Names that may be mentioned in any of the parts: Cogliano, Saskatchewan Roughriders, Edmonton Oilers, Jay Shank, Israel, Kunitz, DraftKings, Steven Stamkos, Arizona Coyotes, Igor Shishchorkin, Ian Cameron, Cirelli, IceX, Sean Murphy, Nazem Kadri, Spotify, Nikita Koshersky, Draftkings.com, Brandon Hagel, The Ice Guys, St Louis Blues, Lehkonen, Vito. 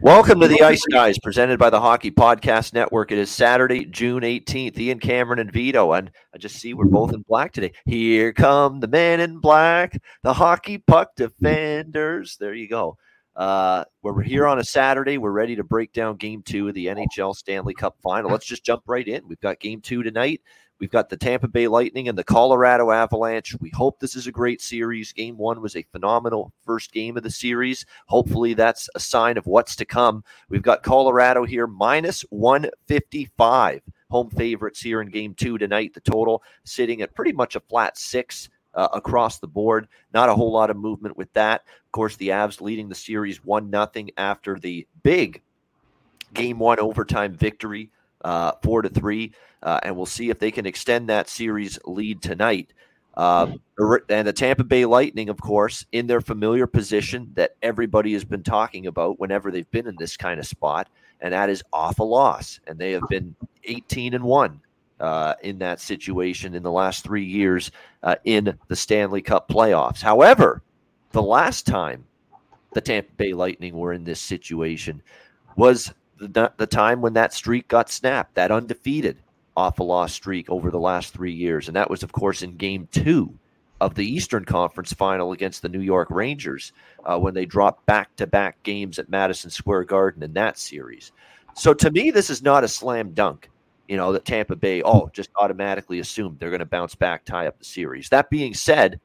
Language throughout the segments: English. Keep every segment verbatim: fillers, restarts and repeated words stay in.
Welcome to the Ice Guys, presented by the Hockey Podcast Network. It is Saturday, June eighteenth. Ian Cameron and Vito, and I just see we're both in black today. Here come the men in black, the hockey puck defenders. There you go. Uh, we're here on a Saturday. We're ready to break down Game Two of the N H L Stanley Cup Final. Let's just jump right in. We've got Game Two tonight. We've got the Tampa Bay Lightning and the Colorado Avalanche. We hope this is a great series. Game one was a phenomenal first game of the series. Hopefully that's a sign of what's to come. We've got Colorado here, minus one fifty-five. Home favorites here in game two tonight. The total sitting at pretty much a flat six uh, across the board. Not a whole lot of movement with that. Of course, the Avs leading the series one nothing after the big game one overtime victory. Uh, four to three, uh, and we'll see if they can extend that series lead tonight. Um, and the Tampa Bay Lightning, of course, in their familiar position that everybody has been talking about whenever they've been in this kind of spot, and that is off a loss. And they have been eighteen and one uh, in that situation in the last three years uh, in the Stanley Cup playoffs. However, the last time the Tampa Bay Lightning were in this situation was The, the time when that streak got snapped, that undefeated off a loss streak over the last three years. And that was, of course, in game two of the Eastern Conference final against the New York Rangers uh, when they dropped back-to-back games at Madison Square Garden in that series. So to me, this is not a slam dunk, you know, that Tampa Bay, oh, just automatically assumed they're going to bounce back, tie up the series. That being said,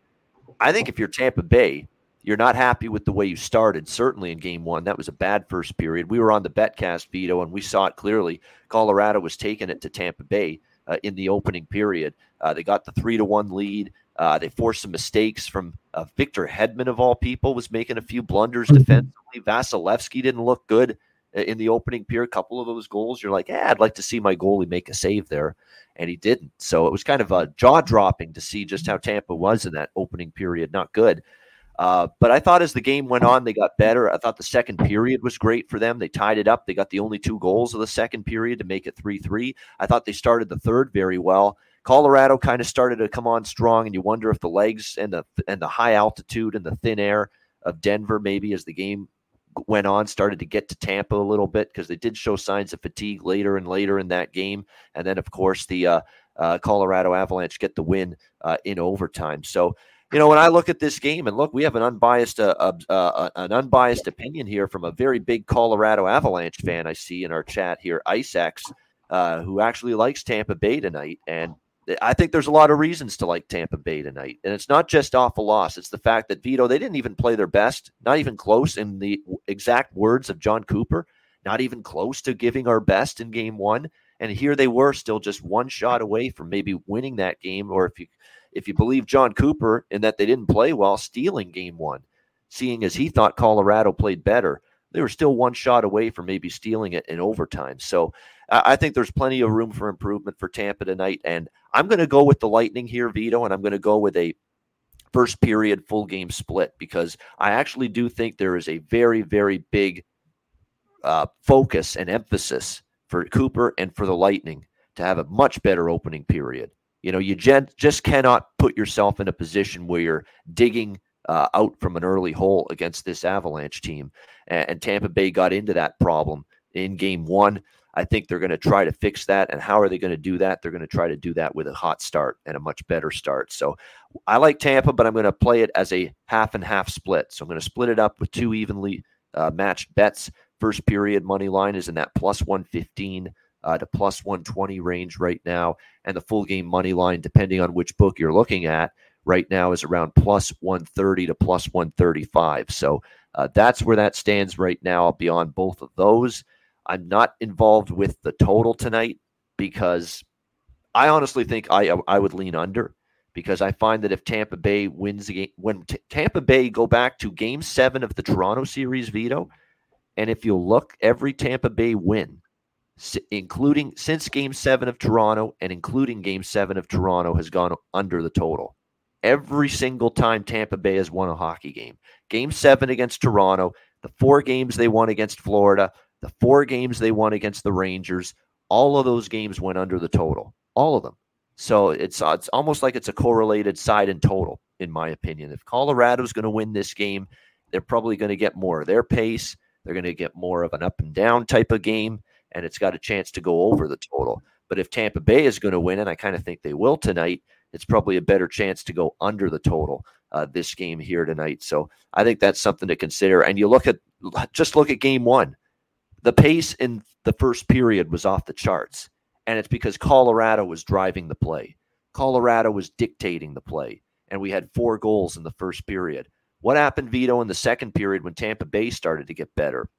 I think if you're Tampa Bay, you're not happy with the way you started, certainly in game one. That was a bad first period. We were on the BetCast, Vito, and we saw it clearly. Colorado was taking it to Tampa Bay uh, in the opening period. Uh, they got the three to one lead. Uh, they forced some mistakes from uh, Victor Hedman, of all people, was making a few blunders defensively. Vasilevskiy didn't look good in the opening period. A couple of those goals, you're like, eh, I'd like to see my goalie make a save there, and he didn't. So it was kind of uh, jaw-dropping to see just how Tampa was in that opening period. Not good. Uh, but I thought as the game went on, they got better. I thought the second period was great for them. They tied it up. They got the only two goals of the second period to make it three three. I thought they started the third very well. Colorado kind of started to come on strong, and you wonder if the legs and the and the high altitude and the thin air of Denver maybe as the game went on started to get to Tampa a little bit because they did show signs of fatigue later and later in that game. And then, of course, the uh, uh, Colorado Avalanche get the win uh, in overtime. So, you know, when I look at this game, and look, we have an unbiased uh, uh, uh, an unbiased opinion here from a very big Colorado Avalanche fan I see in our chat here, IceX, uh, who actually likes Tampa Bay tonight. And I think there's a lot of reasons to like Tampa Bay tonight. And it's not just off a loss. It's the fact that, Vito, they didn't even play their best, not even close in the exact words of John Cooper, not even close to giving our best in game one. And here they were still just one shot away from maybe winning that game, or if you – if you believe John Cooper in that they didn't play well, stealing game one, seeing as he thought Colorado played better, they were still one shot away from maybe stealing it in overtime. So uh, I think there's plenty of room for improvement for Tampa tonight. And I'm going to go with the Lightning here, Vito, and I'm going to go with a first period full game split because I actually do think there is a very, very big uh, focus and emphasis for Cooper and for the Lightning to have a much better opening period. You know, you just cannot put yourself in a position where you're digging uh, out from an early hole against this Avalanche team. And, and Tampa Bay got into that problem in game one. I think they're going to try to fix that. And how are they going to do that? They're going to try to do that with a hot start and a much better start. So I like Tampa, but I'm going to play it as a half and half split. So I'm going to split it up with two evenly uh, matched bets. First period money line is in that plus one fifteen. Uh, to plus one twenty range right now. And the full game money line, depending on which book you're looking at right now, is around plus one thirty to plus one thirty-five. So uh, that's where that stands right now. I'll be on both of those. I'm not involved with the total tonight because I honestly think I I would lean under because I find that if Tampa Bay wins the game, when T- Tampa Bay go back to game seven of the Toronto series, Vito, and if you look, every Tampa Bay win, including since game seven of Toronto and including game seven of Toronto, has gone under the total. Every single time Tampa Bay has won a hockey game, game seven against Toronto, the four games they won against Florida, the four games they won against the Rangers, all of those games went under the total, all of them. So it's, it's almost like it's a correlated side and total, in my opinion. If Colorado's going to win this game, they're probably going to get more of their pace. They're going to get more of an up and down type of game, and it's got a chance to go over the total. But if Tampa Bay is going to win, and I kind of think they will tonight, it's probably a better chance to go under the total uh, this game here tonight. So I think that's something to consider. And you look at, just look at game one. The pace in the first period was off the charts, and it's because Colorado was driving the play. Colorado was dictating the play, and we had four goals in the first period. What happened, Vito, in the second period when Tampa Bay started to get better?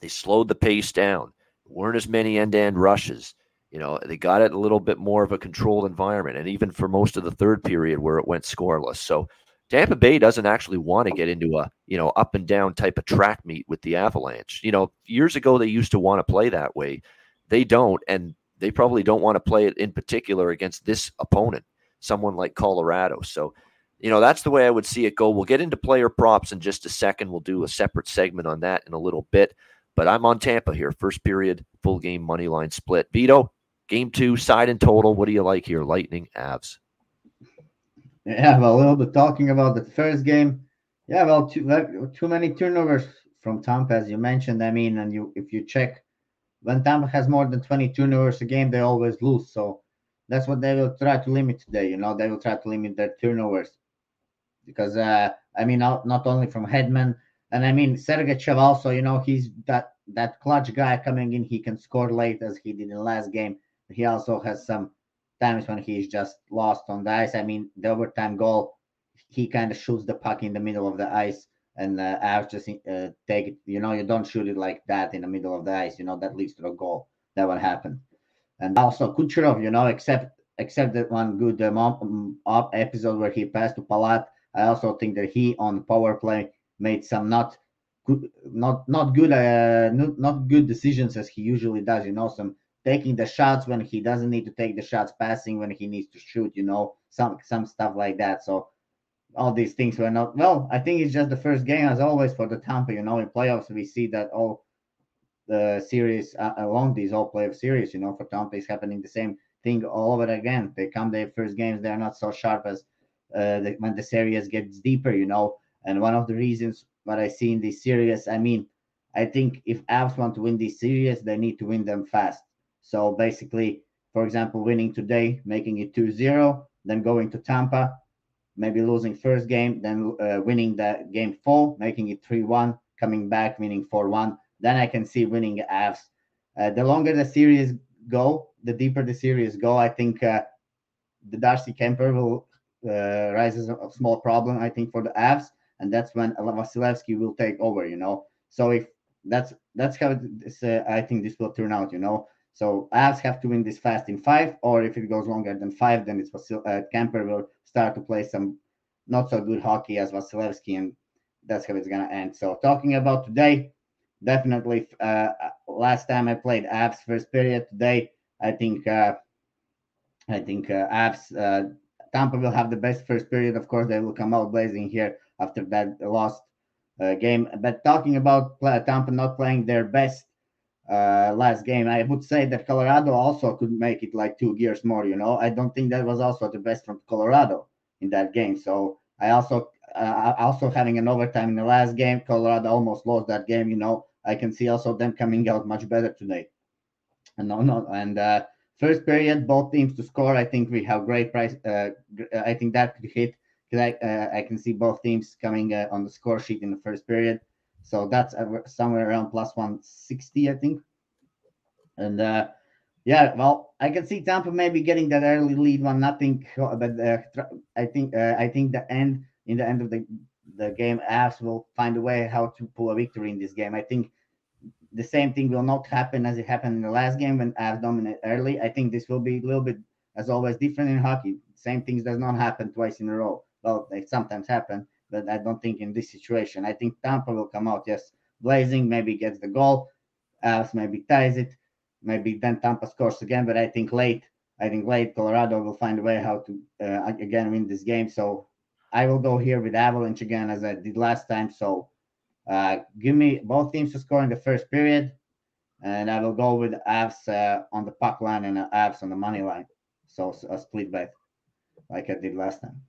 They slowed the pace down. There weren't as many end-to-end rushes. You know, they got it a little bit more of a controlled environment, and even for most of the third period where it went scoreless. So Tampa Bay doesn't actually want to get into a, you know, up and down type of track meet with the Avalanche. You know, years ago they used to want to play that way. They don't, and they probably don't want to play it in particular against this opponent, someone like Colorado. So, you know, that's the way I would see it go. We'll get into player props in just a second. We'll do a separate segment on that in a little bit. But I'm on Tampa here. First period, full game, money line split. Vito, game two, side and total. What do you like here? Lightning, Avs. Yeah, well, a little bit talking about the first game. Yeah, well, too, too many turnovers from Tampa, as you mentioned. I mean, and you if you check, when Tampa has more than twenty turnovers a game, they always lose. So that's what they will try to limit today. You know, they will try to limit their turnovers. Because, uh, I mean, not, not only from Hedman, and I mean, Sergachev also, you know, he's that, that clutch guy coming in. He can score late as he did in the last game. He also has some times when he's just lost on the ice. I mean, the overtime goal, he kind of shoots the puck in the middle of the ice. And uh, I was just uh, take it, you know, you don't shoot it like that in the middle of the ice. You know, that leads to the goal. That would happen. And also Kucherov, you know, except except that one good um, up episode where he passed to Palat. I also think that he on power play made some not good, not not good, uh, not good decisions as he usually does. You know, some taking the shots when he doesn't need to take the shots, passing when he needs to shoot. You know, some some stuff like that. So all these things were not well. I think it's just the first game, as always, for the Tampa. You know, in playoffs we see that all the series uh, along these all playoff series. You know, for Tampa is happening the same thing all over again. They come their first games, they are not so sharp as. Uh, the, when the series gets deeper, you know, and one of the reasons what I see in this series, I mean, I think if Avs want to win this series, they need to win them fast. So basically, for example, winning today, making it two zero, then going to Tampa, maybe losing first game, then uh, winning the game four, making it three one, coming back, winning four one. Then I can see winning Avs. Uh, the longer the series go, the deeper the series go, I think uh, the Darcy Kuemper will Uh, rises a small problem, I think, for the Avs, and that's when Vasilevskiy will take over, you know. So if that's that's how this, uh, I think this will turn out, you know. So Avs have to win this fast in five, or if it goes longer than five, then it's Vasil- uh, Kuemper will start to play some not so good hockey as Vasilevskiy, and that's how it's gonna end. So talking about today, definitely uh, last time I played Avs first period. Today, I think uh, I think uh, Avs. Uh, Tampa will have the best first period. Of course, they will come out blazing here after that lost uh, game. But talking about play, Tampa not playing their best uh, last game, I would say that Colorado also could make it like two gears more, you know. I don't think that was also the best from Colorado in that game. So I also, uh, also having an overtime in the last game, Colorado almost lost that game, you know. I can see also them coming out much better today. And no, no, and, uh, first period, both teams to score. I think we have great price. Uh, I think that could hit. I, uh, I can see both teams coming uh, on the score sheet in the first period. So that's somewhere around plus one sixty, I think. And, uh, yeah, well, I can see Tampa maybe getting that early lead, one nothing. But uh, I think uh, I think the end, in the end of the, the game, Avs will find a way how to pull a victory in this game. I think the same thing will not happen as it happened in the last game when Avs dominate early. I think this will be a little bit, as always, different in hockey. Same things does not happen twice in a row. Well, they sometimes happen, but I don't think in this situation. I think Tampa will come out, yes, blazing, maybe gets the goal. Avs maybe ties it. Maybe then Tampa scores again, but I think late, I think late Colorado will find a way how to, uh, again, win this game. So I will go here with Avalanche again, as I did last time. So Uh, give me both teams to score in the first period, and I will go with Avs uh, on the puck line and Avs on the money line. So, so a split bet like I did last time.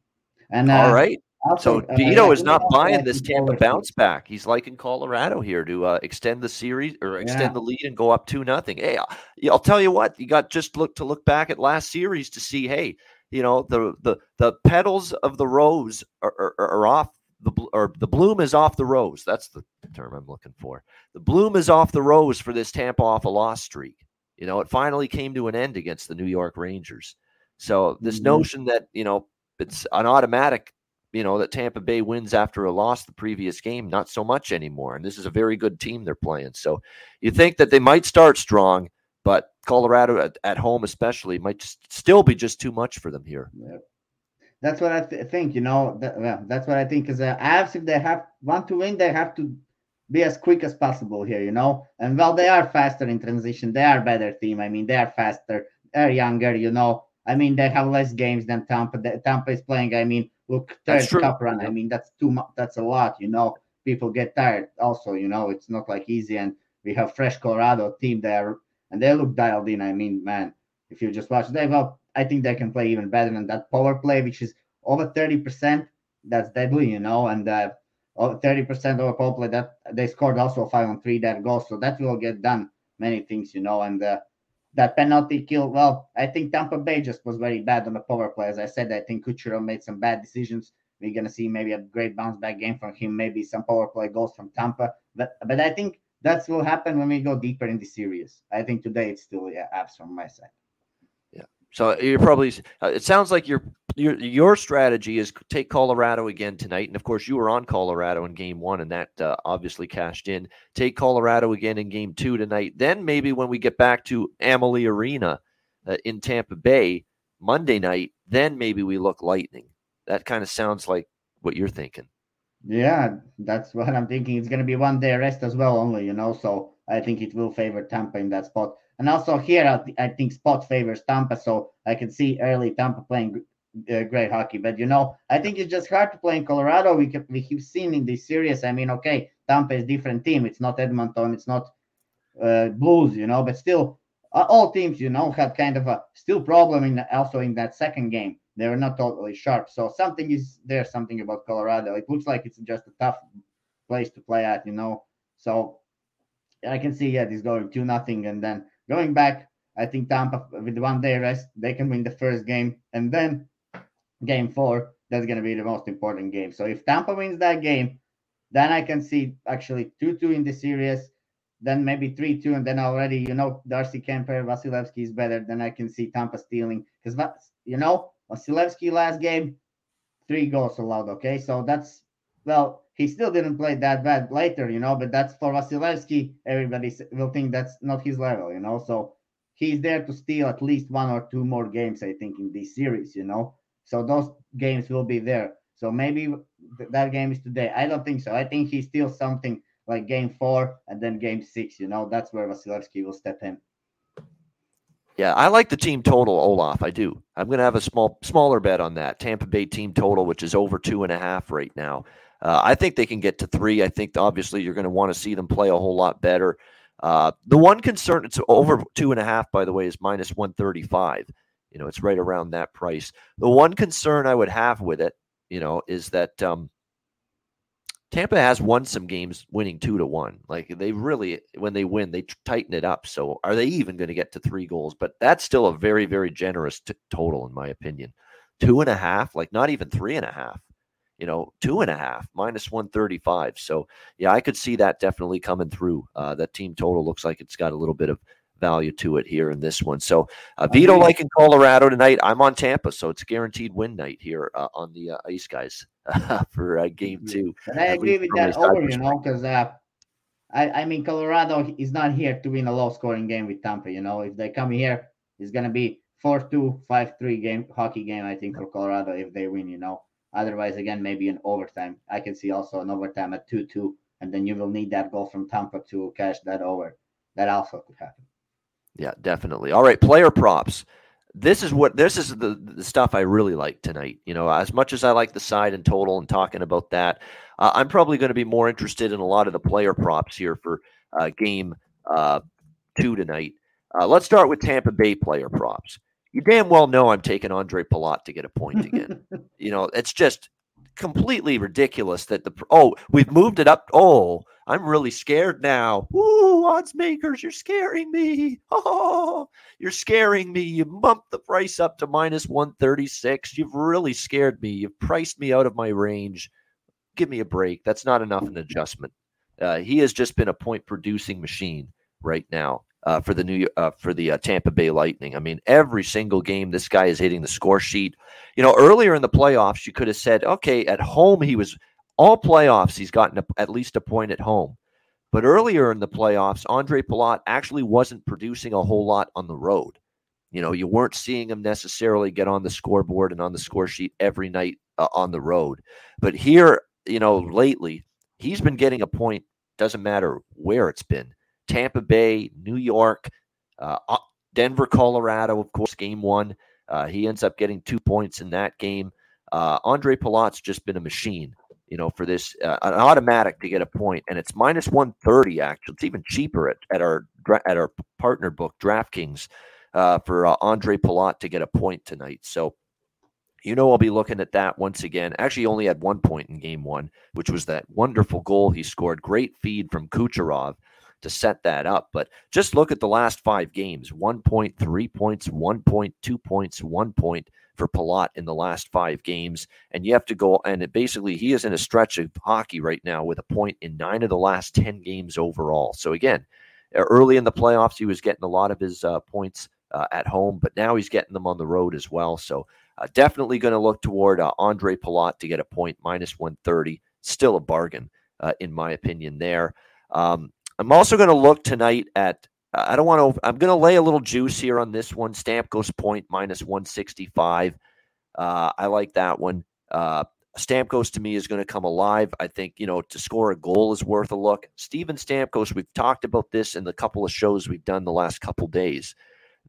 And uh, all right, I'll so take, Vito uh, is not buying this Tampa bounce back. He's liking Colorado here to uh, extend the series or extend yeah. the lead and go up two nothing. Hey, I'll, I'll tell you what, you got just look to look back at last series to see, hey, you know, the the the petals of the rose are, are, are off. The or the bloom is off the rose. That's the term I'm looking for. The bloom is off the rose for this Tampa off a loss streak. You know, it finally came to an end against the New York Rangers. So this mm-hmm. notion that, you know, it's an automatic, you know, that Tampa Bay wins after a loss the previous game, not so much anymore. And this is a very good team they're playing. So you think that they might start strong, but Colorado at, at home especially might just still be just too much for them here. Yeah. That's what I th- think, you know, th- well, that's what I think is uh, Avs, if they have want to win, they have to be as quick as possible here, you know, and well, they are faster in transition. They are a better team. I mean, they are faster, they're younger, you know, I mean, they have less games than Tampa. The, Tampa is playing, I mean, look, third cup run. I mean, that's too much. That's a lot, you know, people get tired also, you know, it's not like easy. And we have fresh Colorado team there and they look dialed in. I mean, man, if you just watch, they've up. I think they can play even better than that power play, which is over thirty percent. That's deadly, you know, and uh, over thirty percent over power play that they scored also five on three that goal. So that will get done many things, you know, and uh, that penalty kill. Well, I think Tampa Bay just was very bad on the power play. As I said, I think Kucherov made some bad decisions. We're going to see maybe a great bounce back game from him, maybe some power play goals from Tampa. But, but I think that will happen when we go deeper in the series. I think today it's still yeah, abs from my side. So you're probably. Uh, it sounds like your your your strategy is take Colorado again tonight, and of course you were on Colorado in Game One, and that uh, obviously cashed in. Take Colorado again in Game Two tonight. Then maybe when we get back to Amalie Arena uh, in Tampa Bay Monday night, then maybe we look Lightning. That kind of sounds like what you're thinking. Yeah, that's what I'm thinking. It's going to be one day rest as well, only you know. So I think it will favor Tampa in that spot. And also here, I think spot favors Tampa, so I can see early Tampa playing uh, great hockey. But, you know, I think it's just hard to play in Colorado. We can, we have seen in this series, I mean, okay, Tampa is a different team. It's not Edmonton. It's not uh, Blues, you know. But still, uh, all teams, you know, had kind of a still problem in also in that second game. They were not totally sharp. So something is there, something about Colorado. It looks like it's just a tough place to play at, you know. So I can see, yeah, this going two nothing and then going back, I think Tampa, with one day rest, they can win the first game. And then game four, that's going to be the most important game. So if Tampa wins that game, then I can see actually two two in the series, then maybe three two. And then already, you know, Darcy Kuemper, Vasilevskiy is better. Then I can see Tampa stealing. Because, you know, Vasilevskiy last game, three goals allowed, okay? So that's, well, he still didn't play that bad later, you know, but that's for Vasilevskiy. Everybody will think that's not his level, you know, so he's there to steal at least one or two more games, I think, in this series, you know, so those games will be there. So maybe th- that game is today. I don't think so. I think he steals something like game four and then game six, you know, that's where Vasilevskiy will step in. Yeah, I like the team total, Olaf. I do. I'm going to have a small, smaller bet on that. Tampa Bay team total, which is over two and a half right now. Uh, I think they can get to three. I think, obviously, you're going to want to see them play a whole lot better. Uh, the one concern, it's over two and a half, by the way, is minus one thirty-five. You know, it's right around that price. The one concern I would have with it, you know, is that um, Tampa has won some games winning two to one. Like, they really, when they win, they tighten it up. So are they even going to get to three goals? But that's still a very, very generous t- total, in my opinion. Two and a half, like not even three and a half. You know, two and a half, minus one thirty-five. So, yeah, I could see that definitely coming through. Uh, that team total looks like it's got a little bit of value to it here in this one. So, uh, Vito, like in Colorado tonight, I'm on Tampa, so it's guaranteed win night here uh, on the uh, Ice Guys uh, for uh, game two. And I agree with that over, you know, because, uh, I, I mean, Colorado is not here to win a low-scoring game with Tampa. You know, if they come here, it's going to be four two, five three game hockey game, I think, for Colorado if they win, you know. Otherwise, again, maybe an overtime. I can see also an overtime at two two, and then you will need that goal from Tampa to cash that over. That also could happen. Yeah, definitely. All right, player props. This is what this is the, the stuff I really like tonight. You know, as much as I like the side and total and talking about that, uh, I'm probably going to be more interested in a lot of the player props here for uh, game uh, two tonight. Uh, let's start with Tampa Bay player props. You damn well know I'm taking Ondrej Palat to get a point again. You know, it's just completely ridiculous that the, oh, we've moved it up. Oh, I'm really scared now. Ooh, odds makers, you're scaring me. Oh, you're scaring me. You bumped the price up to minus one thirty-six. You've really scared me. You've priced me out of my range. Give me a break. That's not enough an adjustment. Uh, he has just been a point producing machine right now uh, for the new uh, for the uh, Tampa Bay Lightning. I mean, every single game, this guy is hitting the score sheet. You know, earlier in the playoffs, you could have said, okay, at home he was all playoffs. He's gotten a, at least a point at home. But earlier in the playoffs, Ondrej Palat actually wasn't producing a whole lot on the road. You know, you weren't seeing him necessarily get on the scoreboard and on the score sheet every night uh, on the road. But here, you know, lately, he's been getting a point, doesn't matter where it's been. Tampa Bay, New York, uh, Denver, Colorado, of course, game one. Uh, he ends up getting two points in that game. Uh, Ondrej Palat's just been a machine, you know, for this, uh, an automatic to get a point. And it's minus one thirty, actually. It's even cheaper at, at our at our partner book, DraftKings, uh, for uh, Ondrej Palat to get a point tonight. So, you know, I'll be looking at that once again. Actually, only had one point in game one, which was that wonderful goal he scored. Great feed from Kucherov to set that up. But just look at the last five games. One point, three points, one point, two points, one point for Palat in the last five games. And you have to go, and it basically he is in a stretch of hockey right now with a point in nine of the last ten games overall. So again, early in the playoffs, he was getting a lot of his uh, points uh, at home, but now he's getting them on the road as well. So Uh, definitely going to look toward uh, Ondrej Palat to get a point, minus one thirty. Still a bargain, uh, in my opinion, there. Um, I'm also going to look tonight at, uh, I don't want to, I'm going to lay a little juice here on this one. Stamkos point, minus one sixty-five. Uh, I like that one. Uh, Stamkos, to me, is going to come alive. I think, you know, to score a goal is worth a look. Steven Stamkos, we've talked about this in the couple of shows we've done the last couple days,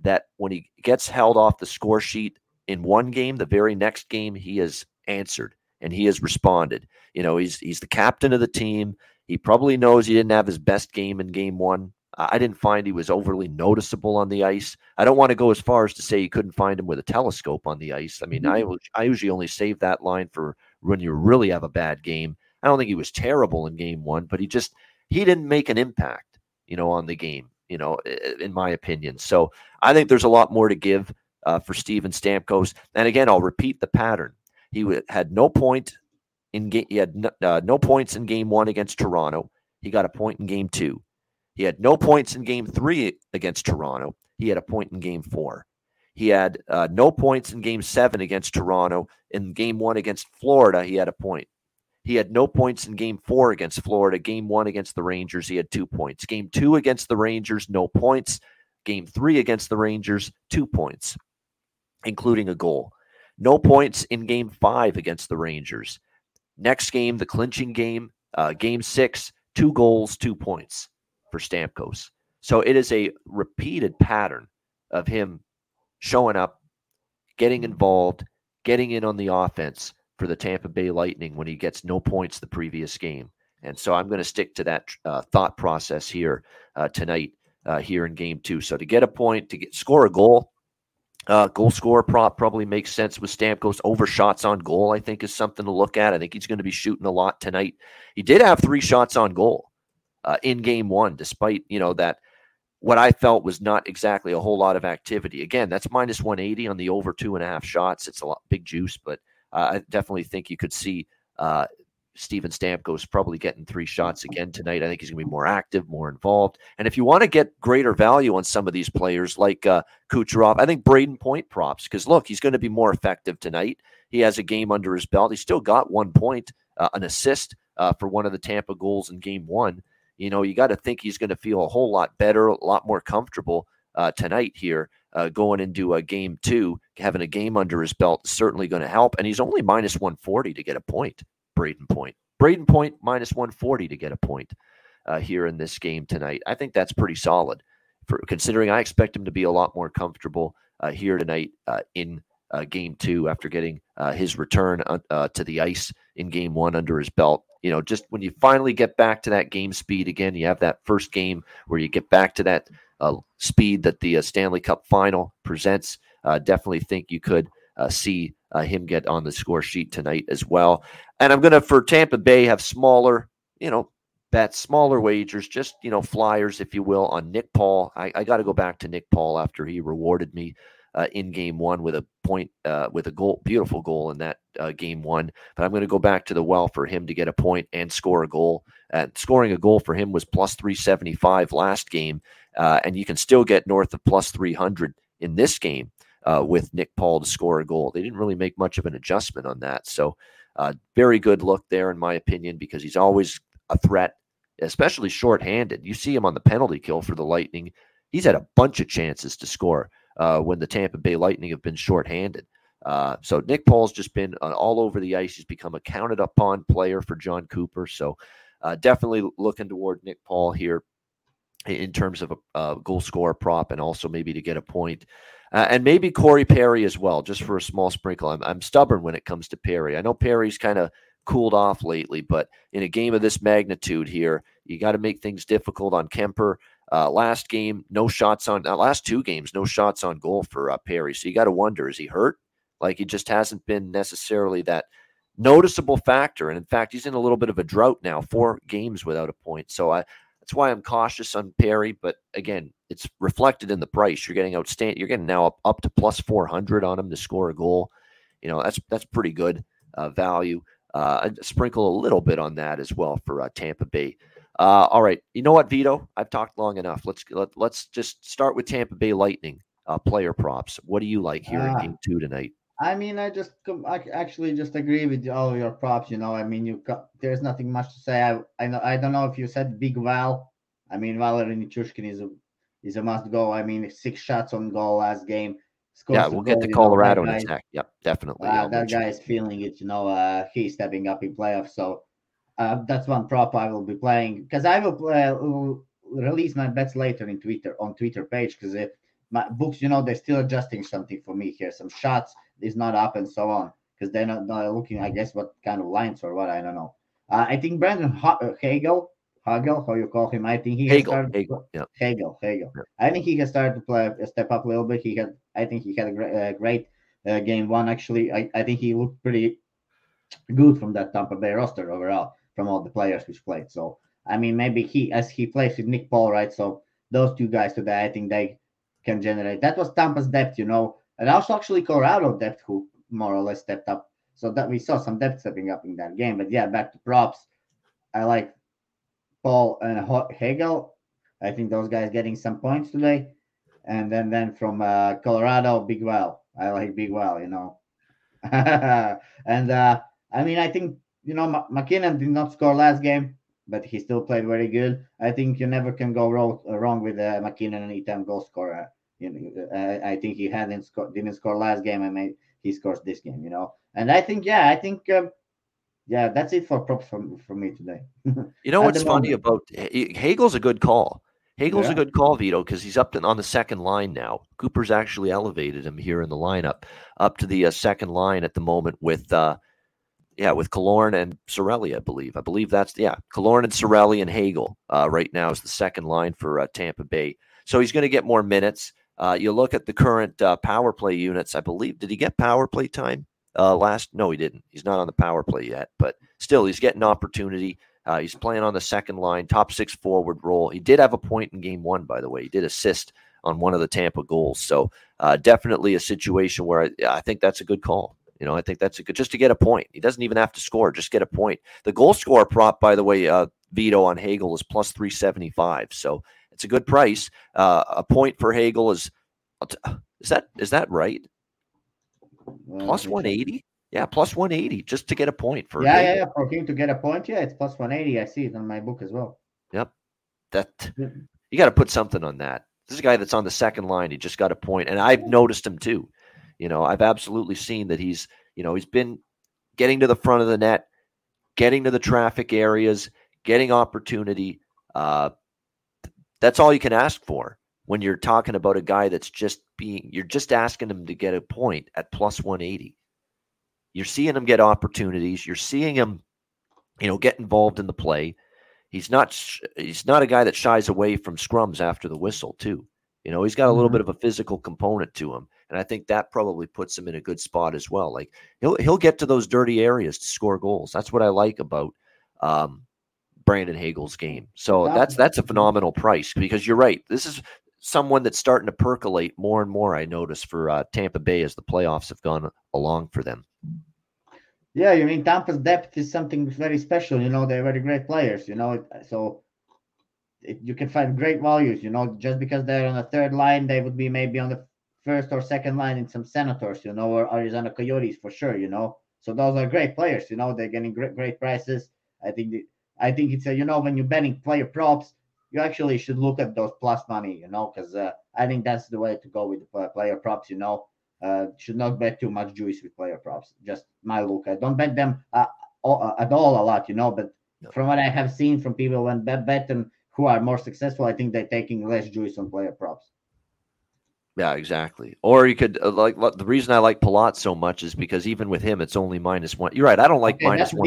that when he gets held off the score sheet, in one game, the very next game, he has answered and he has responded. You know, he's he's the captain of the team. He probably knows he didn't have his best game in game one. I didn't find he was overly noticeable on the ice. I don't want to go as far as to say you couldn't find him with a telescope on the ice. I mean, mm-hmm. I, I usually only save that line for when you really have a bad game. I don't think he was terrible in game one, but he just, he didn't make an impact, you know, on the game, you know, in my opinion. So I think there's a lot more to give Uh, for Steven Stamkos. And again, I'll repeat the pattern. He w- had no point in game. He had n- uh, no points in game one against Toronto. He got a point in game two. He had no points in game three against Toronto. He had a point in game four. He had uh, no points in game seven against Toronto. In game one against Florida, he had a point. He had no points in game four against Florida. Game one against the Rangers, he had two points. Game two against the Rangers, no points. Game three against the Rangers, two points, including a goal. No points in game five against the Rangers. Next game, the clinching game, uh, game six, two goals, two points for Stamkos. So it is a repeated pattern of him showing up, getting involved, getting in on the offense for the Tampa Bay Lightning when he gets no points the previous game. And so I'm going to stick to that uh, thought process here uh, tonight uh, here in game two. So to get a point, to get score a goal, Uh, goal scorer prop probably makes sense with Stamkos. Over shots on goal, I think, is something to look at. I think he's going to be shooting a lot tonight. He did have three shots on goal uh, in game one, despite, you know, that what I felt was not exactly a whole lot of activity. Again, that's minus one eighty on the over two and a half shots. It's a lot, big juice, but uh, I definitely think you could see uh, Steven Stamkos probably getting three shots again tonight. I think he's going to be more active, more involved. And if you want to get greater value on some of these players like uh, Kucherov, I think Braden Point props, because, look, he's going to be more effective tonight. He has a game under his belt. He's still got one point, uh, an assist uh, for one of the Tampa goals in game one. You know, you got to think he's going to feel a whole lot better, a lot more comfortable uh, tonight here uh, going into a game two. Having a game under his belt is certainly going to help. And he's only minus one forty to get a point. Braden Point. Braden Point minus one forty to get a point uh, here in this game tonight. I think that's pretty solid, for considering I expect him to be a lot more comfortable uh, here tonight uh, in uh, game two after getting uh, his return uh, to the ice in game one under his belt. You know, just when you finally get back to that game speed again, you have that first game where you get back to that uh, speed that the uh, Stanley Cup final presents. Uh, definitely think you could uh, see Uh, him get on the score sheet tonight as well. And I'm going to, for Tampa Bay, have smaller, you know, bets, smaller wagers, just, you know, flyers, if you will, on Nick Paul. I, I got to go back to Nick Paul after he rewarded me uh, in game one with a point, uh, with a goal, beautiful goal in that uh, game one. But I'm going to go back to the well for him to get a point and score a goal. And scoring a goal for him was plus three seventy-five last game. Uh, and you can still get north of plus three hundred in this game uh, with Nick Paul to score a goal. They didn't really make much of an adjustment on that. So uh, very good look there, in my opinion, because he's always a threat, especially shorthanded. You see him on the penalty kill for the Lightning. He's had a bunch of chances to score uh, when the Tampa Bay Lightning have been shorthanded. Uh, so Nick Paul's just been uh, all over the ice. He's become a counted upon player for John Cooper. So uh, definitely looking toward Nick Paul here in terms of a, a goal scorer prop, and also maybe to get a point. Uh, and maybe Corey Perry as well, just for a small sprinkle. I'm, I'm stubborn when it comes to Perry. I know Perry's kind of cooled off lately, but in a game of this magnitude here, you got to make things difficult on Kuemper. Uh, last game, no shots on uh, – last two games, no shots on goal for uh, Perry. So you got to wonder, is he hurt? Like, he just hasn't been necessarily that – noticeable factor. And in fact, he's in a little bit of a drought now, four games without a point. So I, that's why I'm cautious on Perry. But again, it's reflected in the price. You're getting outstanding. You're getting now up, up to plus four hundred on him to score a goal. You know, that's, that's pretty good uh, value. Uh, I sprinkle a little bit on that as well for uh, Tampa Bay. Uh, all right. You know what, Vito, I've talked long enough. Let's, let, let's just start with Tampa Bay Lightning uh, player props. What do you like here ah. in game two tonight? I mean, I just I actually just agree with all of your props. You know, I mean, you got, there's nothing much to say. I I, know, I don't know if you said Big Val. I mean, Valeri Nichushkin is a is a must go. I mean, six shots on goal last game. Yeah, we'll get to Colorado in attack. Yep, definitely. Uh, yeah, that guy is feeling it. You know, uh, he's stepping up in playoffs. So uh, that's one prop I will be playing, because I will play, will release my bets later in Twitter on Twitter page, because if my books, you know, they're still adjusting something for me here. Some shots is not up and so on, because they're not, not looking, I guess, what kind of lines or what, I don't know. Uh, I think Brandon Hagel, Hagel, how you call him, I think he Hagel, has started Hagel, yeah. Hagel, Hagel. Yeah. I think he has started to play a step up a little bit. He had, I think he had a great, uh, great uh, game one, actually. I, I think he looked pretty good from that Tampa Bay roster overall, from all the players which played. So, I mean, maybe he, as he plays with Nick Paul, right? So, those two guys today, I think they can generate. That was Tampa's depth, you know. And also, actually, Colorado depth, who more or less stepped up. So that we saw some depth stepping up in that game. But yeah, back to props. I like Paul and Hagel. I think those guys getting some points today. And then, then from uh, Colorado, Big Well. I like Big Well, you know. and uh, I mean, I think, you know, M- McKinnon did not score last game, but he still played very good. I think you never can go wrong, wrong with uh, McKinnon, and anytime goal scorer. You know, uh, I think he hadn't sco- didn't score last game, and made, he scores this game, you know. And I think, yeah, I think, um, yeah, that's it for props from for me today. You know what's funny about Hagel's a good call. Hagel's yeah. a good call, Vito, because he's up to, on the second line now. Cooper's actually elevated him here in the lineup up to the uh, second line at the moment with, uh, yeah, with Killorn and Cirelli, I believe. I believe that's yeah, Killorn and Cirelli and Hagel uh, right now is the second line for uh, Tampa Bay. So he's going to get more minutes. Uh, you look at the current uh, power play units, I believe. Did he get power play time uh, last? No, he didn't. He's not on the power play yet, but still he's getting opportunity. Uh, he's playing on the second line, top six forward role. He did have a point in game one, by the way. He did assist on one of the Tampa goals. So uh, definitely a situation where I, I think that's a good call. You know, I think that's a good, just to get a point. He doesn't even have to score, just get a point. The goal scorer prop, by the way, uh, Vito, on Hagel is plus three seventy-five. So it's a good price. Uh, a point for Hagel is, is that is that right? Plus one eighty? Yeah, plus one eighty just to get a point. for Yeah, Hagel. yeah, yeah. For him to get a point, yeah, it's plus one eighty. I see it on my book as well. Yep. that You got to put something on that. This is a guy that's on the second line. He just got a point, and I've noticed him too. You know, I've absolutely seen that he's, you know, he's been getting to the front of the net, getting to the traffic areas, getting opportunity. Uh That's all you can ask for when you're talking about a guy that's just being, you're just asking him to get a point at plus one eighty. You're seeing him get opportunities. You're seeing him, you know, get involved in the play. He's not, he's not a guy that shies away from scrums after the whistle too. You know, he's got a little bit of a physical component to him. And I think that probably puts him in a good spot as well. Like he'll, he'll get to those dirty areas to score goals. That's what I like about um, Brandon Hagel's game. So that, that's, that's a phenomenal price, because you're right. This is someone that's starting to percolate more and more. I notice for uh, Tampa Bay as the playoffs have gone along for them. Yeah. I mean, Tampa's depth is something very special. You know, they're very great players, you know, so it, you can find great values, you know, just because they're on the third line, they would be maybe on the first or second line in some Senators, you know, or Arizona Coyotes for sure, you know, so those are great players, you know, they're getting great, great prices. I think, the, I think it's a, you know, when you're betting player props, you actually should look at those plus money, you know, because uh, I think that's the way to go with the player props, you know. Uh, should not bet too much juice with player props. Just my look. I don't bet them uh, all, at all a lot, you know, but no. From what I have seen from people when bet, bet them who are more successful, I think they're taking less juice on player props. Yeah, exactly. Or you could, uh, like, the reason I like Palat so much is because even with him, it's only minus one. You're right. I don't like okay, minus one.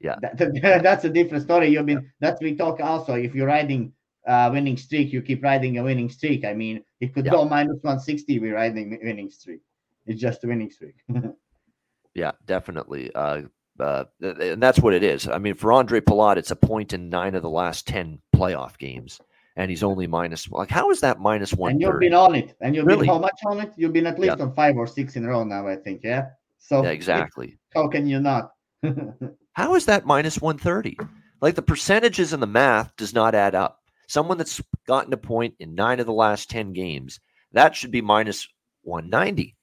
Yeah, that, that's a different story. You mean that we talk also if you're riding a winning streak, you keep riding a winning streak. I mean, it could yeah. go minus one sixty. We're riding winning streak. It's just a winning streak. Yeah, definitely. Uh, uh, and that's what it is. I mean, for Andre Palat, it's a point in nine of the last ten playoff games, and he's only minus. Like, how is that minus one? And you've been on it, and you've really? been how much on it? You've been at least yeah. on five or six in a row now, I think. Yeah. So yeah, exactly. How can you not? How is that minus one thirty? Like the percentages and the math does not add up. Someone that's gotten a point in nine of the last ten games, that should be minus one ninety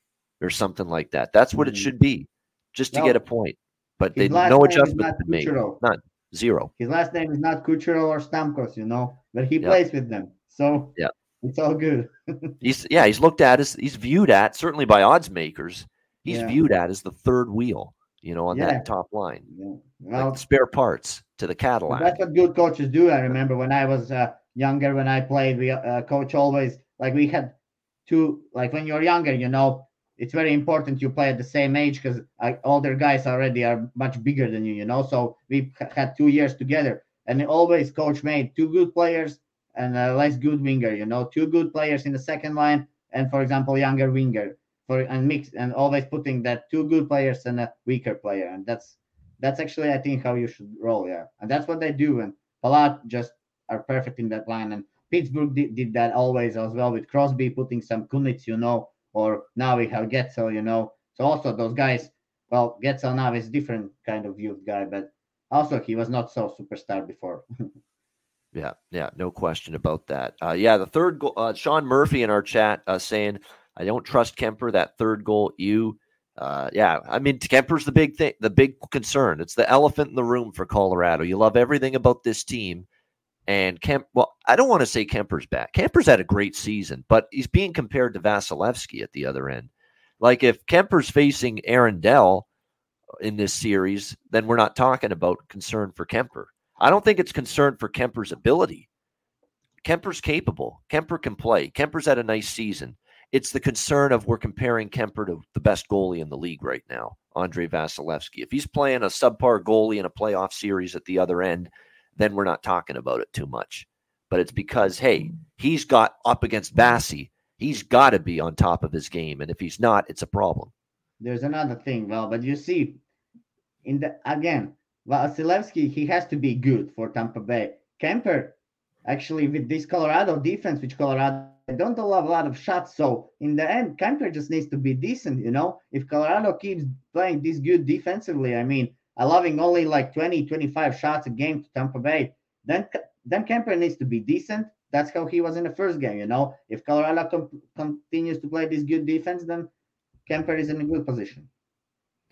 or something like that. That's what it should be, just to no. get a point. But they no adjustment to make. None. Zero. His last name is not Kucherov or Stamkos, you know, but he yeah. plays with them. So yeah. it's all good. he's Yeah, he's looked at as, he's viewed at, certainly by odds makers, he's yeah. viewed at as the third wheel. You know, on yeah. that top line, yeah. well, like spare parts to the Cadillac. That's what good coaches do. I remember when I was uh, younger, when I played, we uh, coach always like we had two. Like when you're younger, you know, it's very important you play at the same age because older guys already are much bigger than you. You know, so we had two years together, and always coach made two good players and a less good winger. You know, two good players in the second line, and for example, younger winger. For, and mix and always putting that two good players and a weaker player, and that's that's actually I think how you should roll, yeah. And that's what they do. And Palat just are perfect in that line. And Pittsburgh did, did that always as well with Crosby putting some Kunitz, you know, or now we have Getzel, you know. So also those guys, well, Getzel now is different kind of youth guy, but also he was not so superstar before. yeah, yeah, no question about that. Uh, yeah, the third goal, uh, Sean Murphy in our chat uh, saying. I don't trust Kuemper. That third goal, you, uh, yeah. I mean, Kuemper's the big thing, the big concern. It's the elephant in the room for Colorado. You love everything about this team, and Kuemper. Well, I don't want to say Kuemper's back. Kuemper's had a great season, but he's being compared to Vasilevskiy at the other end. Like if Kuemper's facing Arundel in this series, then we're not talking about concern for Kuemper. I don't think it's concern for Kuemper's ability. Kuemper's capable. Kuemper can play. Kuemper's had a nice season. It's the concern of we're comparing Kuemper to the best goalie in the league right now, Andre Vasilevskiy. If he's playing a subpar goalie in a playoff series at the other end, then we're not talking about it too much. But it's because, hey, he's got up against Vasi. He's got to be on top of his game. And if he's not, it's a problem. There's another thing, well, but you see, in the again, Vasilevskiy, he has to be good for Tampa Bay. Kuemper, actually, with this Colorado defense, which Colorado I don't allow a lot of shots, so in the end, Kuemper just needs to be decent, you know. If Colorado keeps playing this good defensively, I mean, allowing only like twenty, twenty-five shots a game to Tampa Bay, then then Kuemper needs to be decent. That's how he was in the first game, you know. If Colorado com- continues to play this good defense, then Kuemper is in a good position.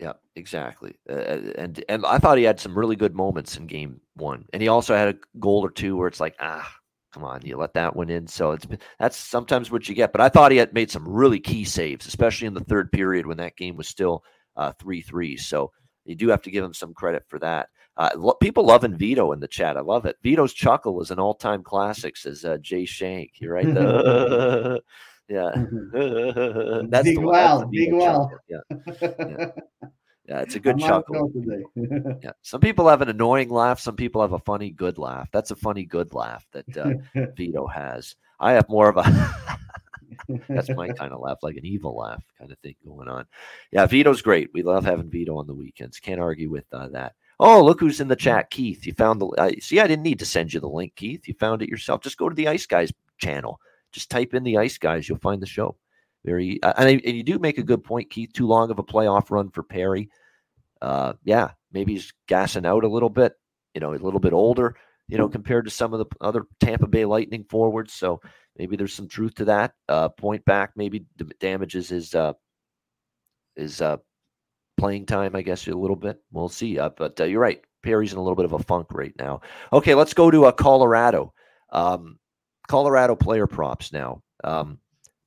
Yeah, exactly. Uh, and and I thought he had some really good moments in game one, and he also had a goal or two where it's like, ah. Come on, you let that one in. So it's been, that's sometimes what you get. But I thought he had made some really key saves, especially in the third period when that game was still uh, three three. So you do have to give him some credit for that. Uh, lo- people loving Vito in the chat. I love it. Vito's chuckle is an all-time classic, says uh, Jay Shank. You're right. The, yeah. That's big the one. Well. That's the big well. Chuckle. Yeah. yeah. Yeah, it's a good I'm chuckle. yeah. Some people have an annoying laugh. Some people have a funny, good laugh. That's a funny, good laugh that uh, Vito has. I have more of a That's my kind of laugh, like an evil laugh kind of thing going on. Yeah, Vito's great. We love having Vito on the weekends. Can't argue with uh, that. Oh, look who's in the chat, Keith. You found the uh, – see, I didn't need to send you the link, Keith. You found it yourself. Just go to the Ice Guys channel. Just type in the Ice Guys. You'll find the show. Very uh, and, I, and you do make a good point, Keith. Too long of a playoff run for Perry. Uh, yeah, maybe he's gassing out a little bit, you know, a little bit older, you know, compared to some of the other Tampa Bay Lightning forwards. So maybe there's some truth to that. Uh, point back maybe damages his uh, his uh, playing time, I guess, a little bit. We'll see. Uh, but uh, you're right. Perry's in a little bit of a funk right now. Okay, let's go to uh, Colorado. Um, Colorado player props now. Um,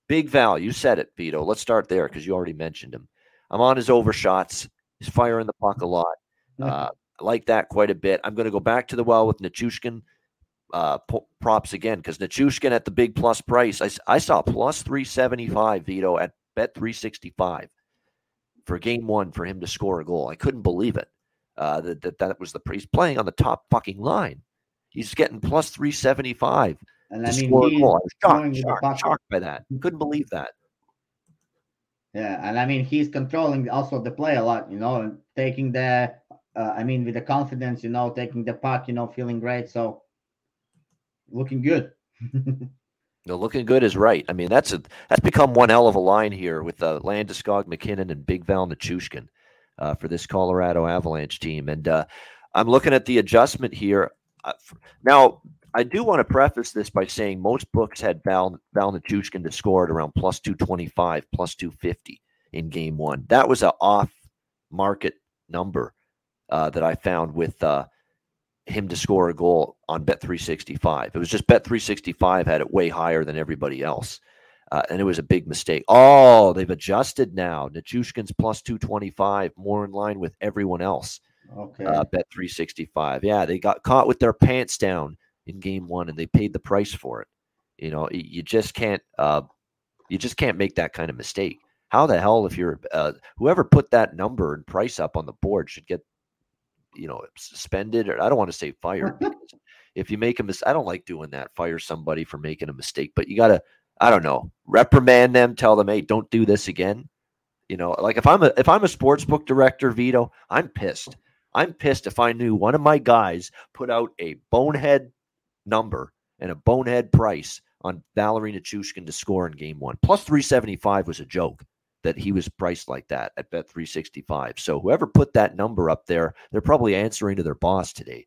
Big Val, you said it, Vito. Let's start there because you already mentioned him. I'm on his overshots. He's firing the puck a lot. Uh, yeah. I like that quite a bit. I'm going to go back to the well with Nichushkin uh, po- props again because Nichushkin at the big plus price. I, I saw plus three seventy-five, Vito, at Bet three sixty-five for game one for him to score a goal. I couldn't believe it. Uh, that, that that was the price. He's playing on the top fucking line. He's getting plus three seventy-five. And I mean, score a goal. I was shocked, shocked, shocked by that. Couldn't believe that. Yeah, and I mean, he's controlling also the play a lot, you know, and taking the, uh, I mean, with the confidence, you know, taking the puck, you know, feeling great. So, looking good. No, looking good is right. I mean, that's a that's become one hell of a line here with uh, Landeskog, McKinnon, and Big Val Nichushkin uh, for this Colorado Avalanche team. And uh, I'm looking at the adjustment here. Uh, for, now, I do want to preface this by saying most books had Val, Val Nichushkin to score at around plus two twenty-five, plus two fifty in game one. That was an off-market number uh, that I found with uh, him to score a goal on Bet three sixty-five. It was just Bet three sixty-five had it way higher than everybody else, uh, and it was a big mistake. Oh, they've adjusted now. Nichushkin's plus two twenty-five, more in line with everyone else. Okay. Uh, Bet three sixty-five. Yeah, they got caught with their pants down in game one, and they paid the price for it. You know, you just can't, uh, you just can't make that kind of mistake. How the hell, if you're, uh, whoever put that number and price up on the board should get, you know, suspended, or I don't want to say fired. If you make a mistake, I don't like doing that. Fire somebody for making a mistake, but you gotta, I don't know, reprimand them, tell them, hey, don't do this again. You know, like if I'm a, if I'm a sports book director, Vito, I'm pissed. I'm pissed if I knew one of my guys put out a bonehead number and a bonehead price on Valeri Nichushkin to score in game one. Plus three seventy-five was a joke that he was priced like that at Bet three sixty-five. So whoever put that number up there, they're probably answering to their boss today.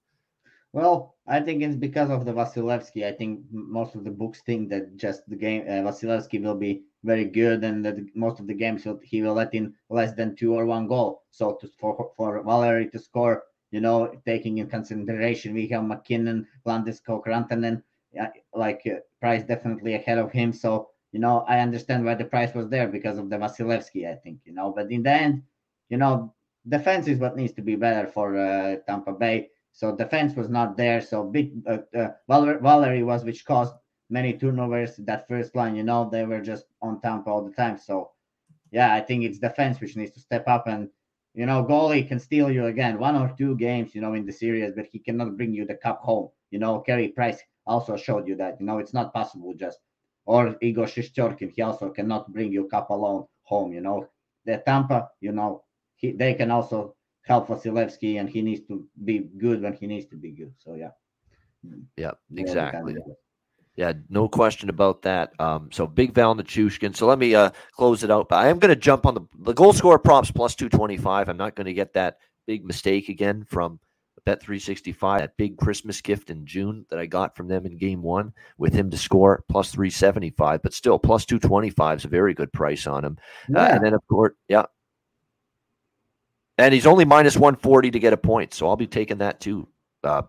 Well, I think it's because of the Vasilevskiy. I think most of the books think that just the game uh, Vasilevskiy will be very good, and that most of the games he will let in less than two or one goal. So to, for, for Valeri to score, you know, taking in consideration, we have McKinnon, Landeskog, Rantanen, like uh, price definitely ahead of him. So, you know, I understand why the price was there because of the Vasilevskiy, I think, you know. But in the end, you know, defense is what needs to be better for uh, Tampa Bay. So defense was not there. So big uh, uh, Valeri, Valeri was, which caused many turnovers. That first line, you know, they were just on Tampa all the time. So, yeah, I think it's defense which needs to step up. And you know, goalie can steal you again, one or two games, you know, in the series, but he cannot bring you the cup home. You know, Carey Price also showed you that, you know, it's not possible just. Or Igor Shishchorkin, he also cannot bring you cup alone home, you know. The Tampa, you know, he, they can also help Vasilevskiy, and he needs to be good when he needs to be good. So, yeah. Yeah, exactly. Yeah, no question about that. Um, so Big Val Nichushkin. So let me uh, close it out. But I am going to jump on the, the goal scorer props plus two twenty-five. I'm not going to get that big mistake again from Bet three sixty-five, that big Christmas gift in June that I got from them in game one with him to score plus three seventy-five. But still, plus two twenty-five is a very good price on him. Yeah. Uh, and then, of course, yeah. And he's only minus one forty to get a point. So I'll be taking that too, uh,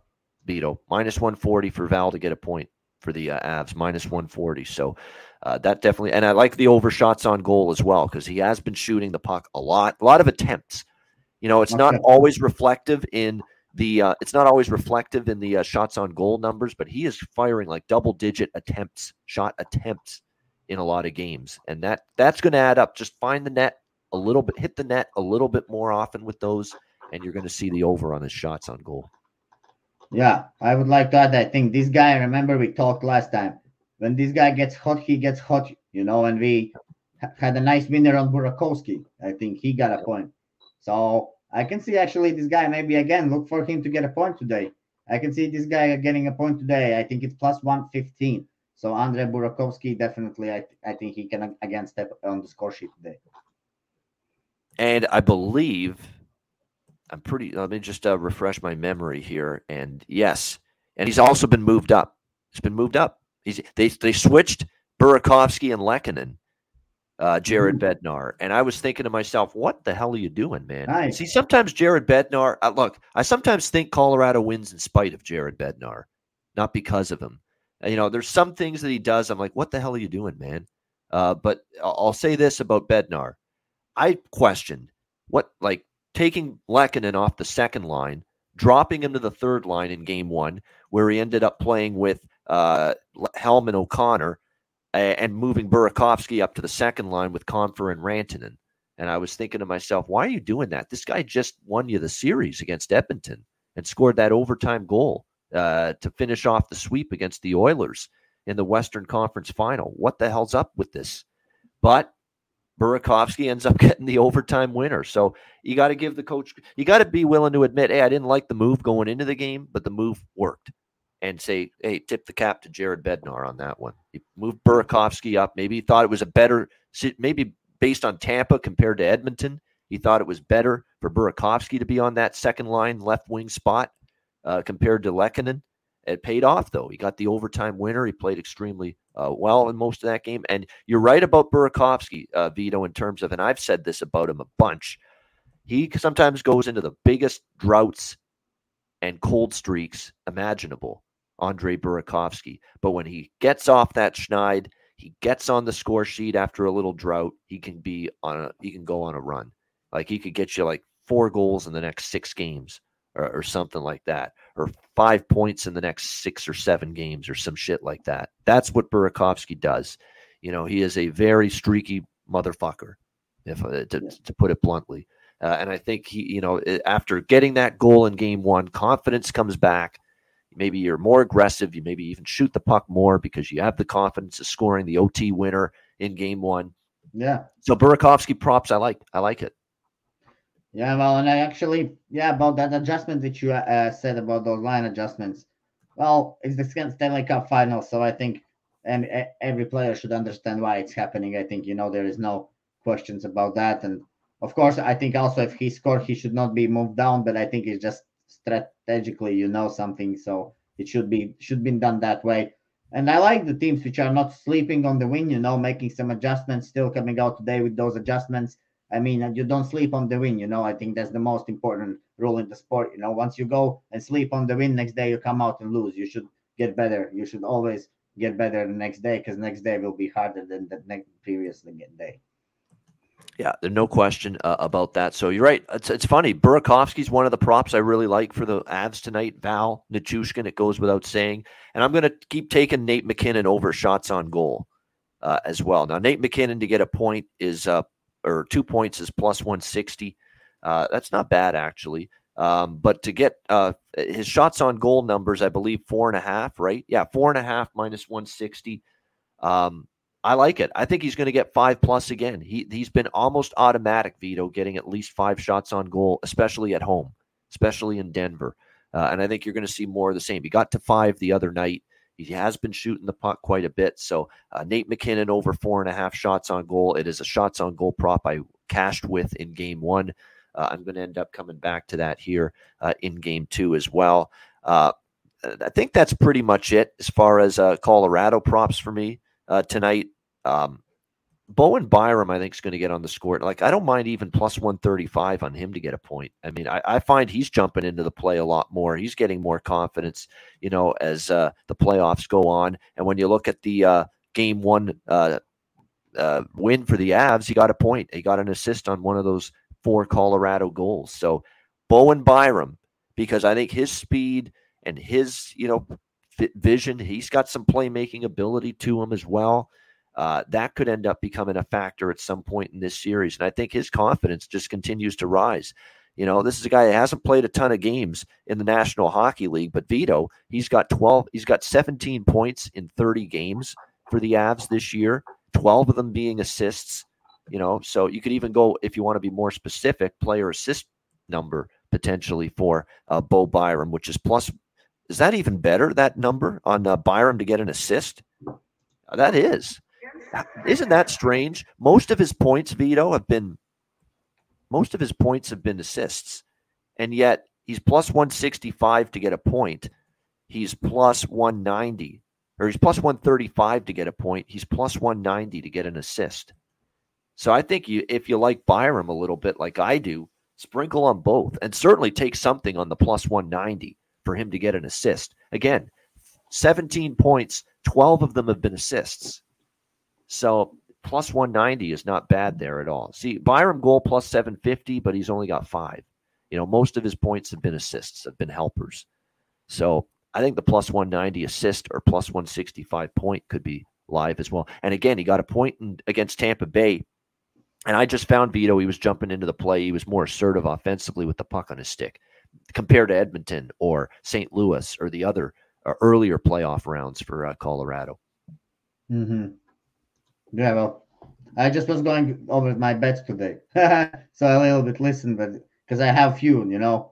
Vito. Minus one forty for Val to get a point for the uh, Avs, minus one forty. So uh, that definitely, and I like the overshots on goal as well, because he has been shooting the puck a lot, a lot of attempts. You know, it's okay. not always reflective in the, uh, it's not always reflective in the uh, shots on goal numbers, but he is firing like double digit attempts, shot attempts in a lot of games. And that, that's going to add up. Just find the net a little bit, hit the net a little bit more often with those, and you're going to see the over on his shots on goal. Yeah, I would like to add, I think this guy, remember we talked last time, when this guy gets hot, he gets hot, you know, and we had a nice winner on Burakovsky. I think he got a point. So I can see actually this guy, maybe again, look for him to get a point today. I can see this guy getting a point today. I think it's plus one fifteen. So Andre Burakovsky, definitely, I, th- I think he can again step on the score sheet today. And I believe, I'm pretty, let me just uh, refresh my memory here. And yes, and he's also been moved up. He's been moved up. He's, they they switched Burakovsky and Lehkonen, uh, Jared Bednar. And I was thinking to myself, what the hell are you doing, man? Nice. See, sometimes Jared Bednar, uh, look, I sometimes think Colorado wins in spite of Jared Bednar, not because of him. And, you know, there's some things that he does. I'm like, what the hell are you doing, man? Uh, but I'll say this about Bednar. I questioned what, like, taking Lehkonen off the second line, dropping him to the third line in game one, where he ended up playing with uh, Helm and O'Connor, and moving Burakovsky up to the second line with Confer and Rantanen. And I was thinking to myself, why are you doing that? This guy just won you the series against Edmonton and scored that overtime goal uh, to finish off the sweep against the Oilers in the Western Conference Final. What the hell's up with this? But Burakovsky ends up getting the overtime winner. So you got to give the coach, you got to be willing to admit, hey, I didn't like the move going into the game, but the move worked. And say, hey, tip the cap to Jared Bednar on that one. He moved Burakovsky up. Maybe he thought it was a better, maybe based on Tampa compared to Edmonton, he thought it was better for Burakovsky to be on that second line left wing spot uh, compared to Lehkonen. It paid off, though. He got the overtime winner. He played extremely uh, well in most of that game. And you're right about Burakovsky, uh, Vito, in terms of, and I've said this about him a bunch, he sometimes goes into the biggest droughts and cold streaks imaginable, Andre Burakovsky. But when he gets off that schneid, he gets on the score sheet after a little drought, he can be on a, he can go on a run. Like he could get you like four goals in the next six games or, or something like that, or five points in the next six or seven games or some shit like that. That's what Burakovsky does. You know, he is a very streaky motherfucker, if uh, to, to put it bluntly. Uh, and I think he, you know, after getting that goal in game one, confidence comes back. Maybe you're more aggressive. You maybe even shoot the puck more because you have the confidence of scoring the O T winner in game one. Yeah. So Burakovsky props, I like. I like it. Yeah, well, and I actually, yeah, about that adjustment that you uh, said about those line adjustments. Well, it's the Stanley Cup Finals, so I think and uh, every player should understand why it's happening. I think, you know, there is no questions about that. And, of course, I think also if he scored, he should not be moved down, but I think it's just strategically, you know, something. So it should be should be done that way. And I like the teams which are not sleeping on the win, you know, making some adjustments, still coming out today with those adjustments. I mean, you don't sleep on the win, you know. I think that's the most important rule in the sport. You know, once you go and sleep on the win, next day you come out and lose. You should get better. You should always get better the next day, because next day will be harder than the next previous day. Yeah, there's no question uh, about that. So you're right. It's it's funny. Burakovsky's one of the props I really like for the Avs tonight. Val, Nichushkin, it goes without saying. And I'm going to keep taking Nate McKinnon over shots on goal uh, as well. Now, Nate McKinnon to get a point is uh, or two points is plus one sixty. Uh, that's not bad, actually. Um, but to get uh, his shots on goal numbers, I believe four and a half, right? Yeah, four and a half minus one sixty. Um I like it. I think he's going to get five plus again. He, he's been almost automatic, Vito, getting at least five shots on goal, especially at home, especially in Denver. Uh, and I think you're going to see more of the same. He got to five the other night. He has been shooting the puck quite a bit. So uh, Nate McKinnon over four and a half shots on goal. It is a shots on goal prop I cashed with in game one. Uh, I'm going to end up coming back to that here uh, in game two as well. Uh, I think that's pretty much it as far as uh, Colorado props for me uh, tonight. Um, Bowen Byram, I think, is going to get on the score. Like, I don't mind even plus one thirty-five on him to get a point. I mean, I, I find he's jumping into the play a lot more. He's getting more confidence, you know, as uh, the playoffs go on. And when you look at the uh, game one uh, uh, win for the Avs, he got a point. He got an assist on one of those four Colorado goals. So Bowen Byram, because I think his speed and his, you know, f- vision, he's got some playmaking ability to him as well. Uh, that could end up becoming a factor at some point in this series. And I think his confidence just continues to rise. You know, this is a guy that hasn't played a ton of games in the National Hockey League, but Vito, he's got twelve, he's got seventeen points in thirty games for the Avs this year, twelve of them being assists, you know, so you could even go, if you want to be more specific, player assist number potentially for uh, Bo Byram, which is plus, is that even better, that number on uh, Byram to get an assist? Uh, that is. Isn't that strange? Most of his points, Vito, have been Most of his points have been assists, and yet he's plus one sixty-five to get a point. He's plus one ninety, or he's plus one thirty-five to get a point. He's plus one ninety to get an assist. So I think you, if you like Byram a little bit like I do, sprinkle on both, and certainly take something on the plus one ninety for him to get an assist. Again, seventeen points, twelve of them have been assists. So plus one ninety is not bad there at all. See, Byram goal plus seven fifty, but he's only got five. You know, most of his points have been assists, have been helpers. So I think the plus one ninety assist or plus one sixty-five point could be live as well. And again, he got a point in, against Tampa Bay. And I just found Vito, he was jumping into the play. He was more assertive offensively with the puck on his stick compared to Edmonton or Saint Louis or the other uh, earlier playoff rounds for uh, Colorado. Mm-hmm. Yeah, well, I just was going over my bets today, so I a little bit listen, but because I have few, you know,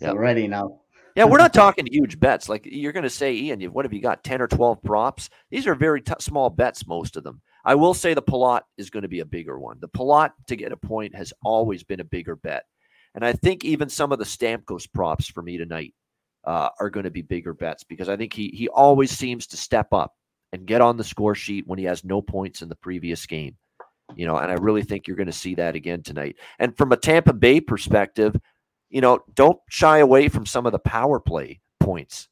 so yep. Ready now. Yeah, we're not talking huge bets. Like you're going to say, Ian, what have you got, ten or twelve props? These are very t- small bets, most of them. I will say the Palat is going to be a bigger one. The Palat to get a point has always been a bigger bet, and I think even some of the Stamkos props for me tonight uh, are going to be bigger bets because I think he he always seems to step up and get on the score sheet when he has no points in the previous game, you know, and I really think you're going to see that again tonight. And from a Tampa Bay perspective, you know, don't shy away from some of the power play points,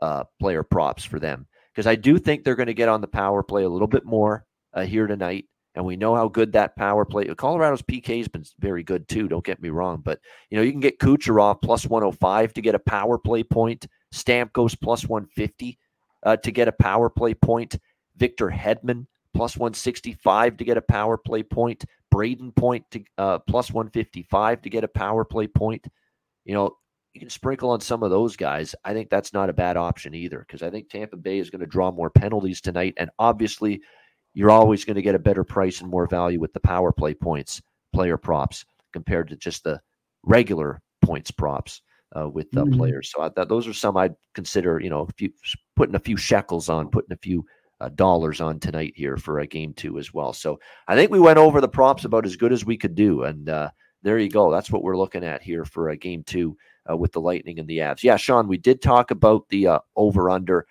uh, player props for them, because I do think they're going to get on the power play a little bit more uh, here tonight. And we know how good that power play, Colorado's P K has been very good too. Don't get me wrong, but you know, you can get Kucherov plus one oh five to get a power play point, Stamkos plus one fifty, Uh, to get a power play point, Victor Hedman plus one sixty-five to get a power play point, Braden Point to, uh, plus one fifty-five to get a power play point. You know, you can sprinkle on some of those guys. I think that's not a bad option either because I think Tampa Bay is going to draw more penalties tonight, and obviously you're always going to get a better price and more value with the power play points, player props, compared to just the regular points props. Uh, with the uh, mm-hmm. players. So I thought those are some I'd consider, you know, a few, putting a few shekels on, putting a few uh, dollars on tonight here for a game two as well. So I think we went over the props about as good as we could do. And uh, there you go. That's what we're looking at here for a game two uh, with the Lightning and the Avs. Yeah, Sean, we did talk about the uh, over under.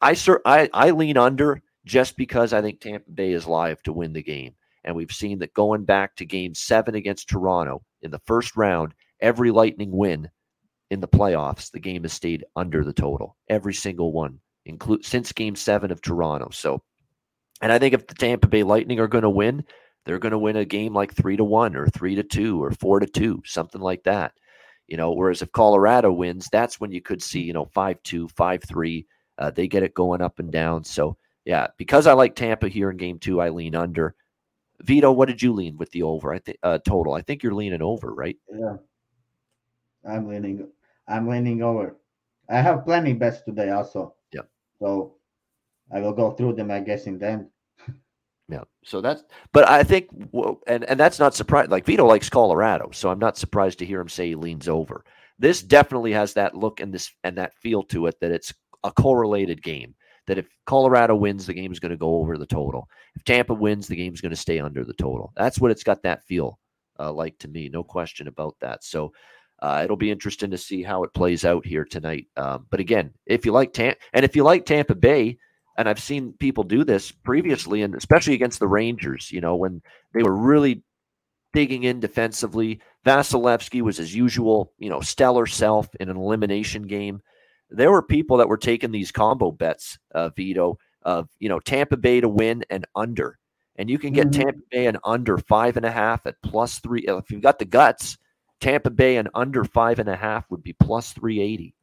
I, sur- I, I lean under just because I think Tampa Bay is live to win the game. And we've seen that going back to game seven against Toronto in the first round, every Lightning win in the playoffs, the game has stayed under the total, every single one, include since game seven of Toronto. So, and I think if the Tampa Bay Lightning are going to win, they're going to win a game like three to one or three to two or four to two, something like that. You know, whereas if Colorado wins, that's when you could see, you know, five, two, five, three, uh, they get it going up and down. So yeah, because I like Tampa here in game two, I lean under. Vito, what did you lean with the over? I think uh, total. I think you're leaning over, right? Yeah. I'm leaning I'm leaning over. I have plenty bets today also. Yeah. So I will go through them, I guess, in the end. Yeah. So that's, but I think, and, and that's not surprising. Like Vito likes Colorado, so I'm not surprised to hear him say he leans over. This definitely has that look and this and that feel to it that it's a correlated game. That if Colorado wins, the game is going to go over the total. If Tampa wins, the game is going to stay under the total. That's what it's got that feel uh, like to me. No question about that. So, Uh, it'll be interesting to see how it plays out here tonight. Um, but again, if you like Tampa, and if you like Tampa Bay, and I've seen people do this previously, and especially against the Rangers, you know, when they were really digging in defensively, Vasilevskiy was his usual, you know, stellar self in an elimination game. There were people that were taking these combo bets, uh, Vito, of, you know, Tampa Bay to win and under. And you can get mm-hmm. Tampa Bay and under five and a half at plus three. If you've got the guts, Tampa Bay and under five and a half would be plus three eighty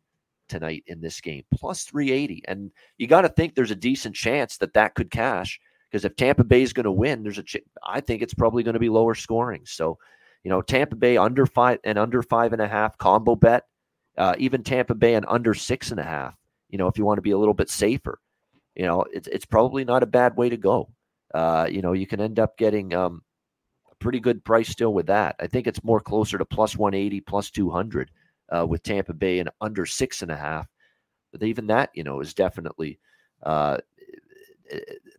tonight in this game, plus three eighty. And you got to think there's a decent chance that that could cash because if Tampa Bay is going to win, there's a, ch- I think it's probably going to be lower scoring. So, You know, Tampa Bay under five and under five and a half combo bet, uh, even Tampa Bay and under six and a half. You know, if you want to be a little bit safer, you know, it's it's probably not a bad way to go. Uh, you know, you can end up getting um, a pretty good price still with that. I think it's more closer to plus one eighty, plus two hundred uh, with Tampa Bay and under six and a half. But even that, you know, is definitely uh,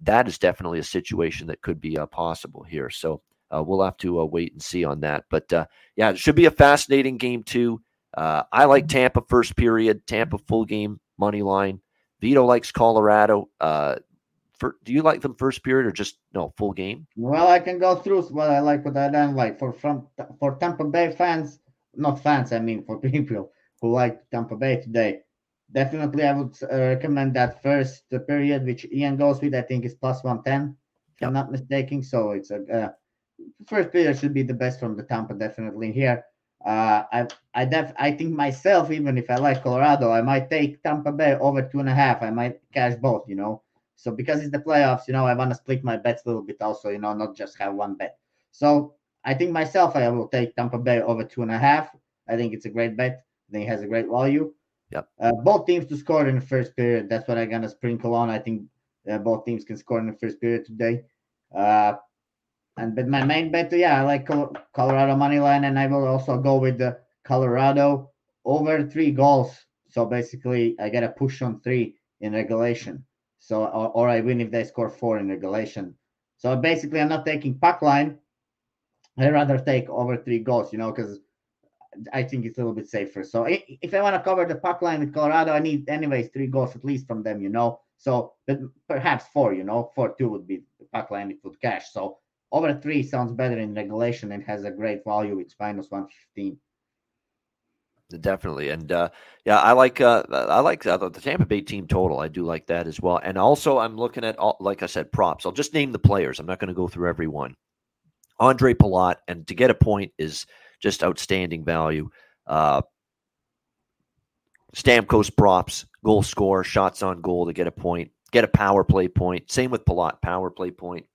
that is definitely a situation that could be uh, possible here. So. Uh, we'll have to uh, wait and see on that. But, uh, yeah, it should be a fascinating game, too. Uh, I like Tampa first period, Tampa full game, money line. Vito likes Colorado. Uh, for, do you like them first period or just, no, full game? Well, I can go through what I like, what I don't like. For from, for Tampa Bay fans, not fans, I mean for people who like Tampa Bay today, definitely I would uh, recommend that first period, which Ian goes with, I think is plus one ten, if yep. I'm not mistaken. So it's a... Uh, first period should be the best from the Tampa, definitely here. Uh, I I def I think myself, even if I like Colorado, I might take Tampa Bay over two and a half. I might cash both, you know. So because it's the playoffs, you know, I want to split my bets a little bit also, you know, not just have one bet. So I think myself, I will take Tampa Bay over two and a half. I think it's a great bet. I think it has a great value. Yep. Uh, both teams to score in the first period. That's what I'm going to sprinkle on. I think uh, both teams can score in the first period today. Uh, And but my main bet, yeah, I like Colorado money line, and I will also go with the Colorado over three goals. So basically, I get a push on three in regulation. So or, or I win if they score four in regulation. So basically, I'm not taking puck line. I rather take over three goals, you know, because I think it's a little bit safer. So if I want to cover the puck line with Colorado, I need anyways three goals at least from them, you know. So but perhaps four, you know, four two would be the puck line. It would cash. So. Over three sounds better in regulation and has a great value. It's minus one fifteen. Definitely, and uh, yeah, I like uh, I like uh, the Tampa Bay team total. I do like that as well. And also, I'm looking at all, like I said, props. I'll just name the players. I'm not going to go through every one. Ondrej Palat, and to get a point is just outstanding value. Uh, Stamkos props, goal score, shots on goal to get a point, get a power play point. Same with Palat, power play point.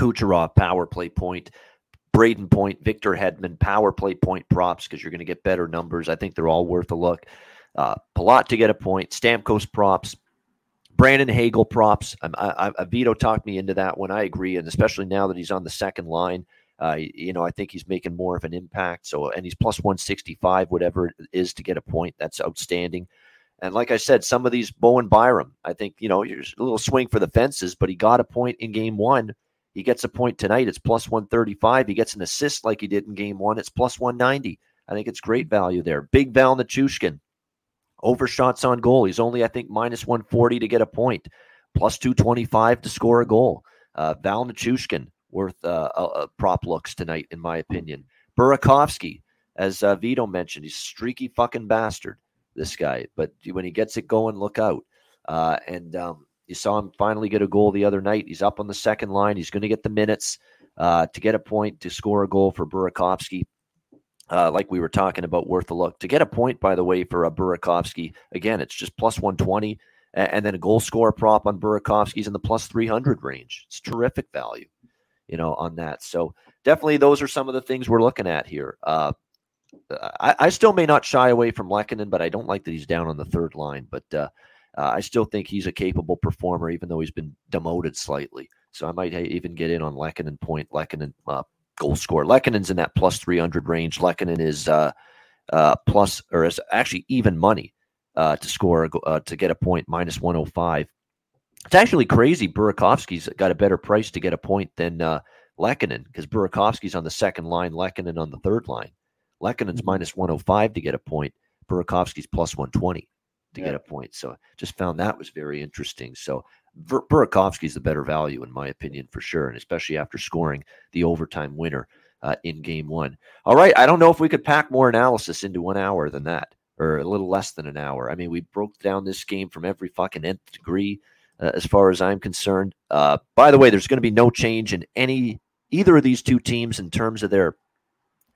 Kucherov, power play point, Braden Point, Victor Hedman, power play point props because you're going to get better numbers. I think they're all worth a look. Uh, Palat to get a point, Stamkos props, Brandon Hagel props. I'm, I, I, Vito talked me into that one. I agree, and especially now that he's on the second line, uh, you know, I think he's making more of an impact. So, and he's plus one sixty-five, whatever it is to get a point. That's outstanding. And like I said, some of these Bowen Byram, I think, you know, you're a little swing for the fences, but he got a point in game one. He gets a point tonight. It's plus one thirty-five. He gets an assist like he did in game one. It's plus one ninety. I think it's great value there. Big Val Nichushkin. Overshots on goal. He's only, I think, minus one forty to get a point. Plus two twenty-five to score a goal. Uh, Val Nichushkin worth uh, uh, prop looks tonight, in my opinion. Burakovsky, as uh, Vito mentioned, he's a streaky fucking bastard, this guy. But when he gets it going, look out. Uh, and... um You saw him finally get a goal the other night. He's up on the second line. He's going to get the minutes uh, to get a point, to score a goal for Burakovsky, uh, like we were talking about, worth a look. To get a point, by the way, for a Burakovsky, again, it's just plus one twenty, and then a goal scorer prop on Burakovsky's in the plus three hundred range. It's terrific value, you know, on that. So definitely those are some of the things we're looking at here. Uh, I, I still may not shy away from Lehkonen, but I don't like that he's down on the third line, but uh, Uh, I still think he's a capable performer, even though he's been demoted slightly. So I might ha- even get in on Lehkonen point, Lehkonen uh, goal score. Lehkonen's in that plus three hundred range. Lehkonen is uh, uh, plus, or is actually even money uh, to score, uh, to get a point, minus one oh five. It's actually crazy. Burakovsky's got a better price to get a point than uh, Lehkonen, because Burakovsky's on the second line, Lehkonen on the third line. Lehkonen's minus one oh five to get a point. Burakovsky's plus one twenty. To yeah. get a point. So just found that was very interesting. So Bur- Burakovsky's the better value, in my opinion, for sure. And especially after scoring the overtime winner uh, in game one. All right. I don't know if we could pack more analysis into one hour than that, or a little less than an hour. I mean, we broke down this game from every fucking nth degree uh, as far as I'm concerned. Uh, by the way, there's going to be no change in any, either of these two teams in terms of their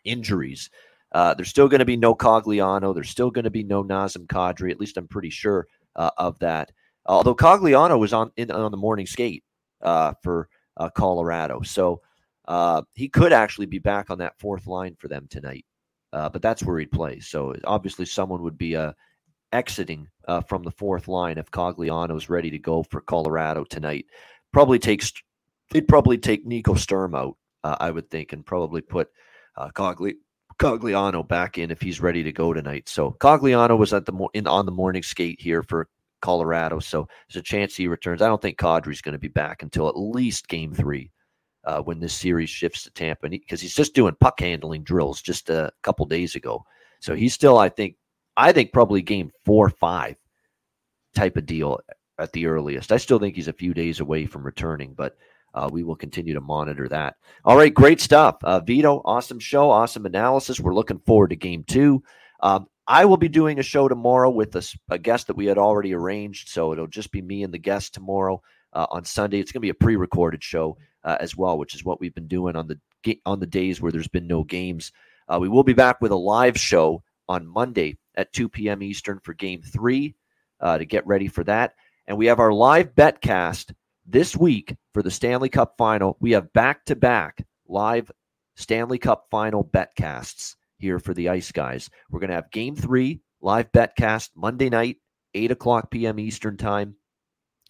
injuries. Uh, there's still going to be no Cogliano. There's still going to be no Nazem Kadri. At least I'm pretty sure uh, of that. Although Cogliano was on in, on the morning skate uh, for uh, Colorado. So Uh, he could actually be back on that fourth line for them tonight, uh, but that's where he'd play. So obviously someone would be uh, exiting uh, from the fourth line if Cogliano's ready to go for Colorado tonight. Probably takes they'd probably take Nico Sturm out, uh, I would think, and probably put uh, Cogli, Cogliano back in if he's ready to go tonight. So Cogliano was at the mo- in on the morning skate here for Colorado, so there's a chance he returns. I don't think Kadri's going to be back until at least game three uh, when this series shifts to Tampa, because he, he's just doing puck handling drills just a couple days ago. So he's still, I think, I think probably game four or five type of deal at the earliest. I still think he's a few days away from returning, but uh, we will continue to monitor that. All right, great stuff. Uh, Vito, awesome show, awesome analysis. We're looking forward to game two. Um, I will be doing a show tomorrow with a, a guest that we had already arranged, so it'll just be me and the guest tomorrow uh, on Sunday. It's going to be a pre-recorded show uh, as well, which is what we've been doing on the on the days where there's been no games. Uh, we will be back with a live show on Monday at two p.m. Eastern for Game three uh, to get ready for that. And we have our live BetCast this week for the Stanley Cup Final. We have back-to-back live Stanley Cup Final BetCasts here for the Ice Guys. We're going to have Game three live BetCast Monday night, eight o'clock p.m. Eastern time.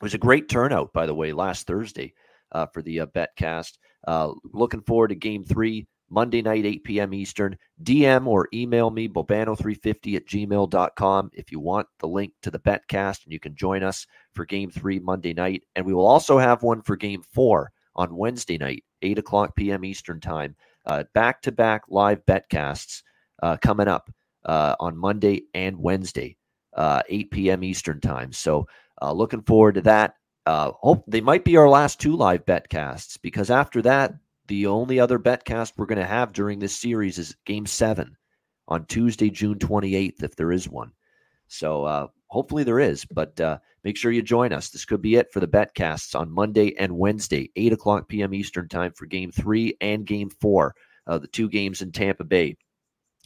It was a great turnout, by the way, last Thursday uh, for the uh, BetCast. Uh, looking forward to Game three, Monday night, eight p.m. Eastern. D M or email me, bobano three fifty at gmail dot com, if you want the link to the BetCast, and you can join us for Game three Monday night. And we will also have one for Game four on Wednesday night, eight o'clock p.m. Eastern time. Uh, back-to-back live BetCasts uh, coming up uh, on Monday and Wednesday, uh, eight p.m. Eastern time. So uh, looking forward to that. Uh, hope they might be our last two live BetCasts, because after that, the only other BetCast we're going to have during this series is Game seven on Tuesday, June twenty-eighth, if there is one. So uh, hopefully there is, but uh, make sure you join us. This could be it for the BetCasts on Monday and Wednesday, eight o'clock p.m. Eastern time for Game three and Game four, uh, the two games in Tampa Bay.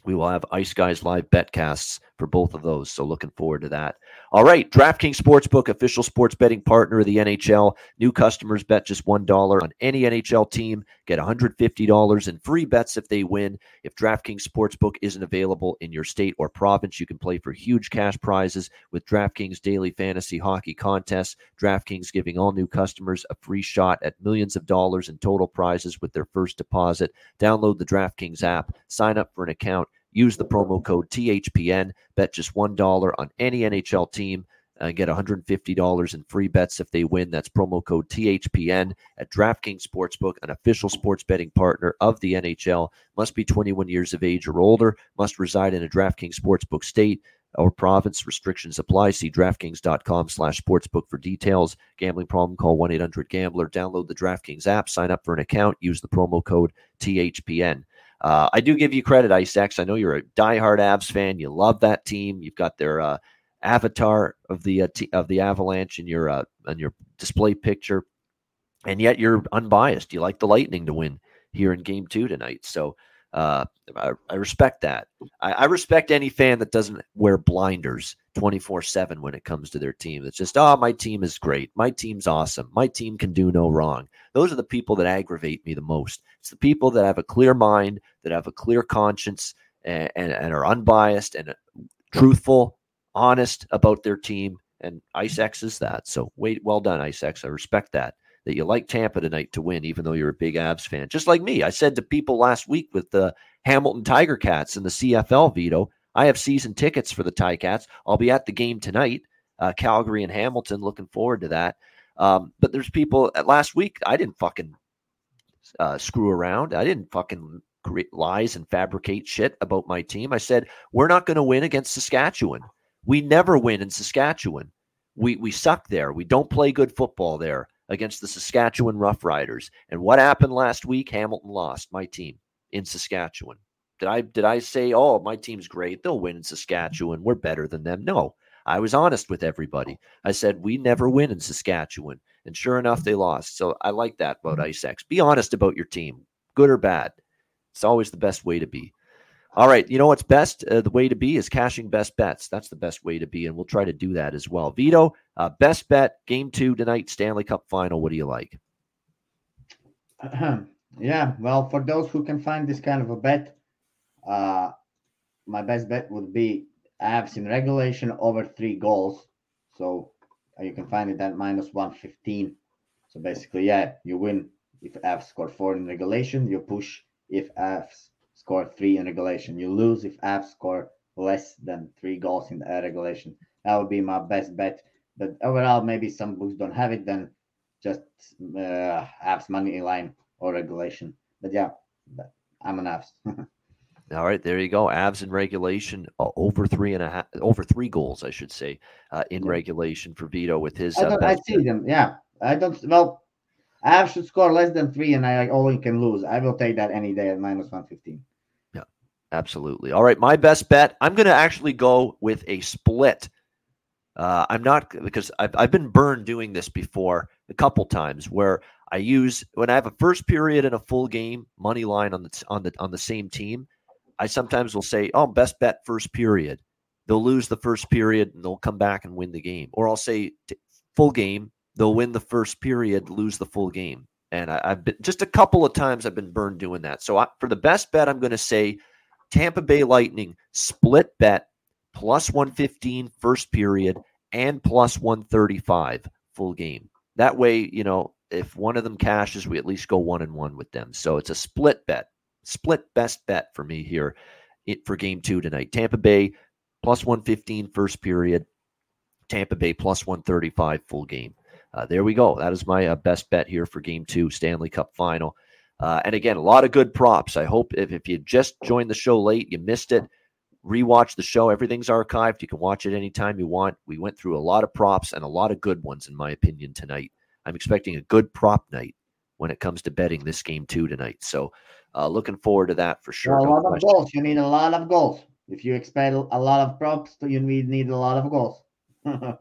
We will have Ice Guys live BetCasts for both of those, so looking forward to that. All right, DraftKings Sportsbook, official sports betting partner of the N H L. New customers bet just one dollar on any N H L team, get one hundred fifty dollars in free bets if they win. If DraftKings Sportsbook isn't available in your state or province, you can play for huge cash prizes with DraftKings Daily Fantasy Hockey Contests. DraftKings giving all new customers a free shot at millions of dollars in total prizes with their first deposit. Download the DraftKings app, sign up for an account, use the promo code T H P N, bet just one dollar on any N H L team, and get one hundred fifty dollars in free bets if they win. That's promo code T H P N at DraftKings Sportsbook, an official sports betting partner of the N H L. Must be twenty-one years of age or older, must reside in a DraftKings Sportsbook state or province. Restrictions apply. See DraftKings.com slash sportsbook for details. Gambling problem? Call one eight hundred gambler. Download the DraftKings app, sign up for an account, use the promo code T H P N. Uh, I do give you credit, IceX. I know you're a diehard Avs fan. You love that team. You've got their uh, avatar of the uh, t- of the Avalanche in your uh, in your display picture, and yet you're unbiased. You like the Lightning to win here in Game Two tonight. So uh, I, I respect that. I, I respect any fan that doesn't wear blinders twenty-four seven when it comes to their team. It's just, oh, my team is great. My team's awesome. My team can do no wrong. Those are the people that aggravate me the most. It's the people that have a clear mind, that have a clear conscience, and, and, and are unbiased and truthful, honest about their team. And IceX is that. So wait, well done, IceX. I respect that, that you like Tampa tonight to win, even though you're a big Avs fan. Just like me. I said to people last week with the Hamilton Tiger Cats and the C F L, Vito, I have season tickets for the Ticats. I'll be at the game tonight, uh, Calgary and Hamilton. Looking forward to that. Um, but there's people at last week. I didn't fucking uh, screw around. I didn't fucking create lies and fabricate shit about my team. I said, we're not going to win against Saskatchewan. We never win in Saskatchewan. We, we suck there. We don't play good football there against the Saskatchewan Roughriders. And what happened last week? Hamilton lost, my team, in Saskatchewan. Did I did I say, oh, my team's great, they'll win in Saskatchewan, we're better than them? No, I was honest with everybody. I said, we never win in Saskatchewan. And sure enough, they lost. So I like that about IceX. Be honest about your team, good or bad. It's always the best way to be. All right, you know what's best? Uh, the way to be is cashing best bets. That's the best way to be, and we'll try to do that as well. Vito, uh, best bet, Game two tonight, Stanley Cup Final. What do you like? Yeah, well, for those who can find this kind of a bet, uh, my best bet would be Avs in regulation over three goals. So you can find it at minus one fifteen. So basically, yeah, you win if Avs score four in regulation. You push if Avs score three in regulation. You lose if Avs score less than three goals in regulation. That would be my best bet. But overall, maybe some books don't have it, then just uh, Avs money line or regulation. But yeah, I'm an Avs. All right, there you go. Avs in regulation uh, over three and a half, over three goals, I should say, uh, in yeah. regulation for Vito with his. I, uh, I see them. Yeah, I don't. Well, Avs should score less than three, and I only can lose. I will take that any day at minus one fifteen. Yeah, absolutely. All right, my best bet. I'm going to actually go with a split. Uh, I'm not because I've, I've been burned doing this before a couple times where I use when I have a first period and a full game money line on the on the on the same team. I sometimes will say, "Oh, best bet first period." They'll lose the first period and they'll come back and win the game. Or I'll say t- full game. They'll win the first period, lose the full game. And I, I've been just a couple of times I've been burned doing that. So I, for the best bet, I'm going to say Tampa Bay Lightning split bet. plus one fifteen first period and plus one thirty-five full game. That way, you know, if one of them cashes, we at least go one and one with them. So it's a split bet, split best bet for me here it, for game two tonight. Tampa Bay plus one fifteen first period, Tampa Bay plus one thirty-five full game. Uh, there we go. That is my uh, best bet here for game two, Stanley Cup final. Uh, and again, a lot of good props. I hope if, if you just joined the show late, you missed it. Rewatch the show. Everything's archived. You can watch it anytime you want. We went through a lot of props and a lot of good ones, in my opinion, tonight. I'm expecting a good prop night when it comes to betting this game too tonight. So uh, looking forward to that for sure. Well, a lot no of question. goals. You need a lot of goals. If you expect a lot of props, you need, need a lot of goals.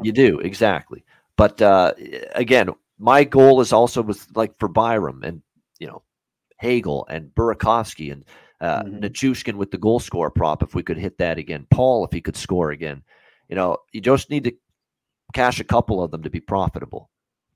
You do, exactly. But uh, again, my goal is also with like for Byram and, you know, Hagel and Burakovsky and Uh, mm-hmm. Nichushkin with the goal score prop, if we could hit that again. Paul, if he could score again. You know, you just need to cash a couple of them to be profitable.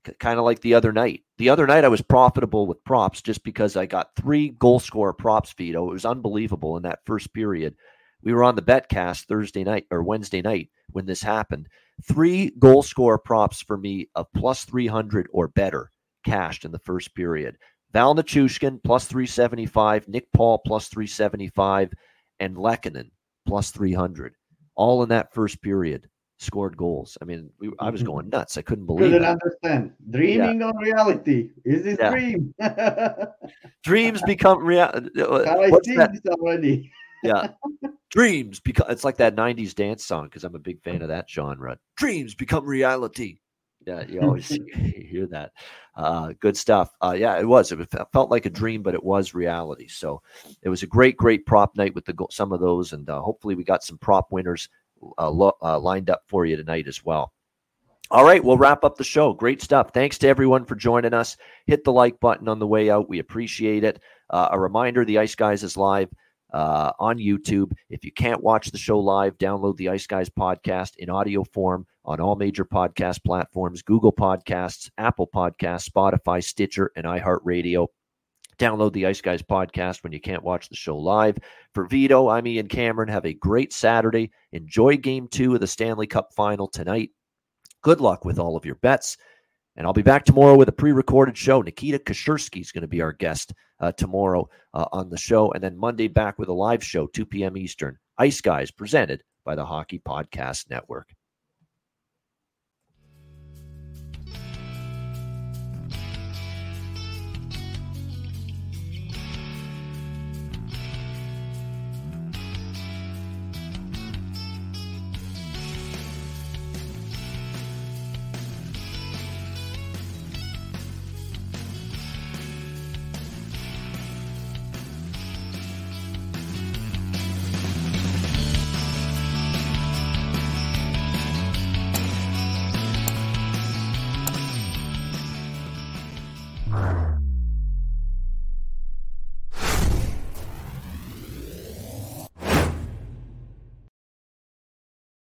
C- kind of like the other night. The other night I was profitable with props just because I got three goal score props, Vito. It was unbelievable in that first period. We were on the BetCast Thursday night or Wednesday night when this happened. Three goal score props for me of plus three hundred or better cashed in the first period. Val Nichushkin, plus three seventy-five, Nick Paul, plus three seventy-five, and Lehkonen, plus three hundred. All in that first period, scored goals. I mean, we, I was going nuts. I couldn't believe it. I couldn't understand. Dreaming yeah. on reality. Is this yeah. dream? Dreams become reality. I've seen this already. Yeah. Dreams become, it's like that nineties dance song because I'm a big fan of that genre. Dreams become reality. Yeah, you always hear that. Uh, good stuff. Uh, yeah, it was. It felt like a dream, but it was reality. So it was a great, great prop night with the some of those, and uh, hopefully we got some prop winners uh, lo- uh, lined up for you tonight as well. All right, we'll wrap up the show. Great stuff. Thanks to everyone for joining us. Hit the like button on the way out. We appreciate it. Uh, a reminder, the Ice Guys is live uh, on YouTube. If you can't watch the show live, download the Ice Guys podcast in audio form on all major podcast platforms, Google Podcasts, Apple Podcasts, Spotify, Stitcher, and iHeartRadio. Download the Ice Guys podcast when you can't watch the show live. For Vito, I'm Ian Cameron. Have a great Saturday. Enjoy game two of the Stanley Cup final tonight. Good luck with all of your bets. And I'll be back tomorrow with a pre-recorded show. Nikita Koshersky is going to be our guest uh, tomorrow uh, on the show. And then Monday back with a live show, two p.m. Eastern. Ice Guys presented by the Hockey Podcast Network.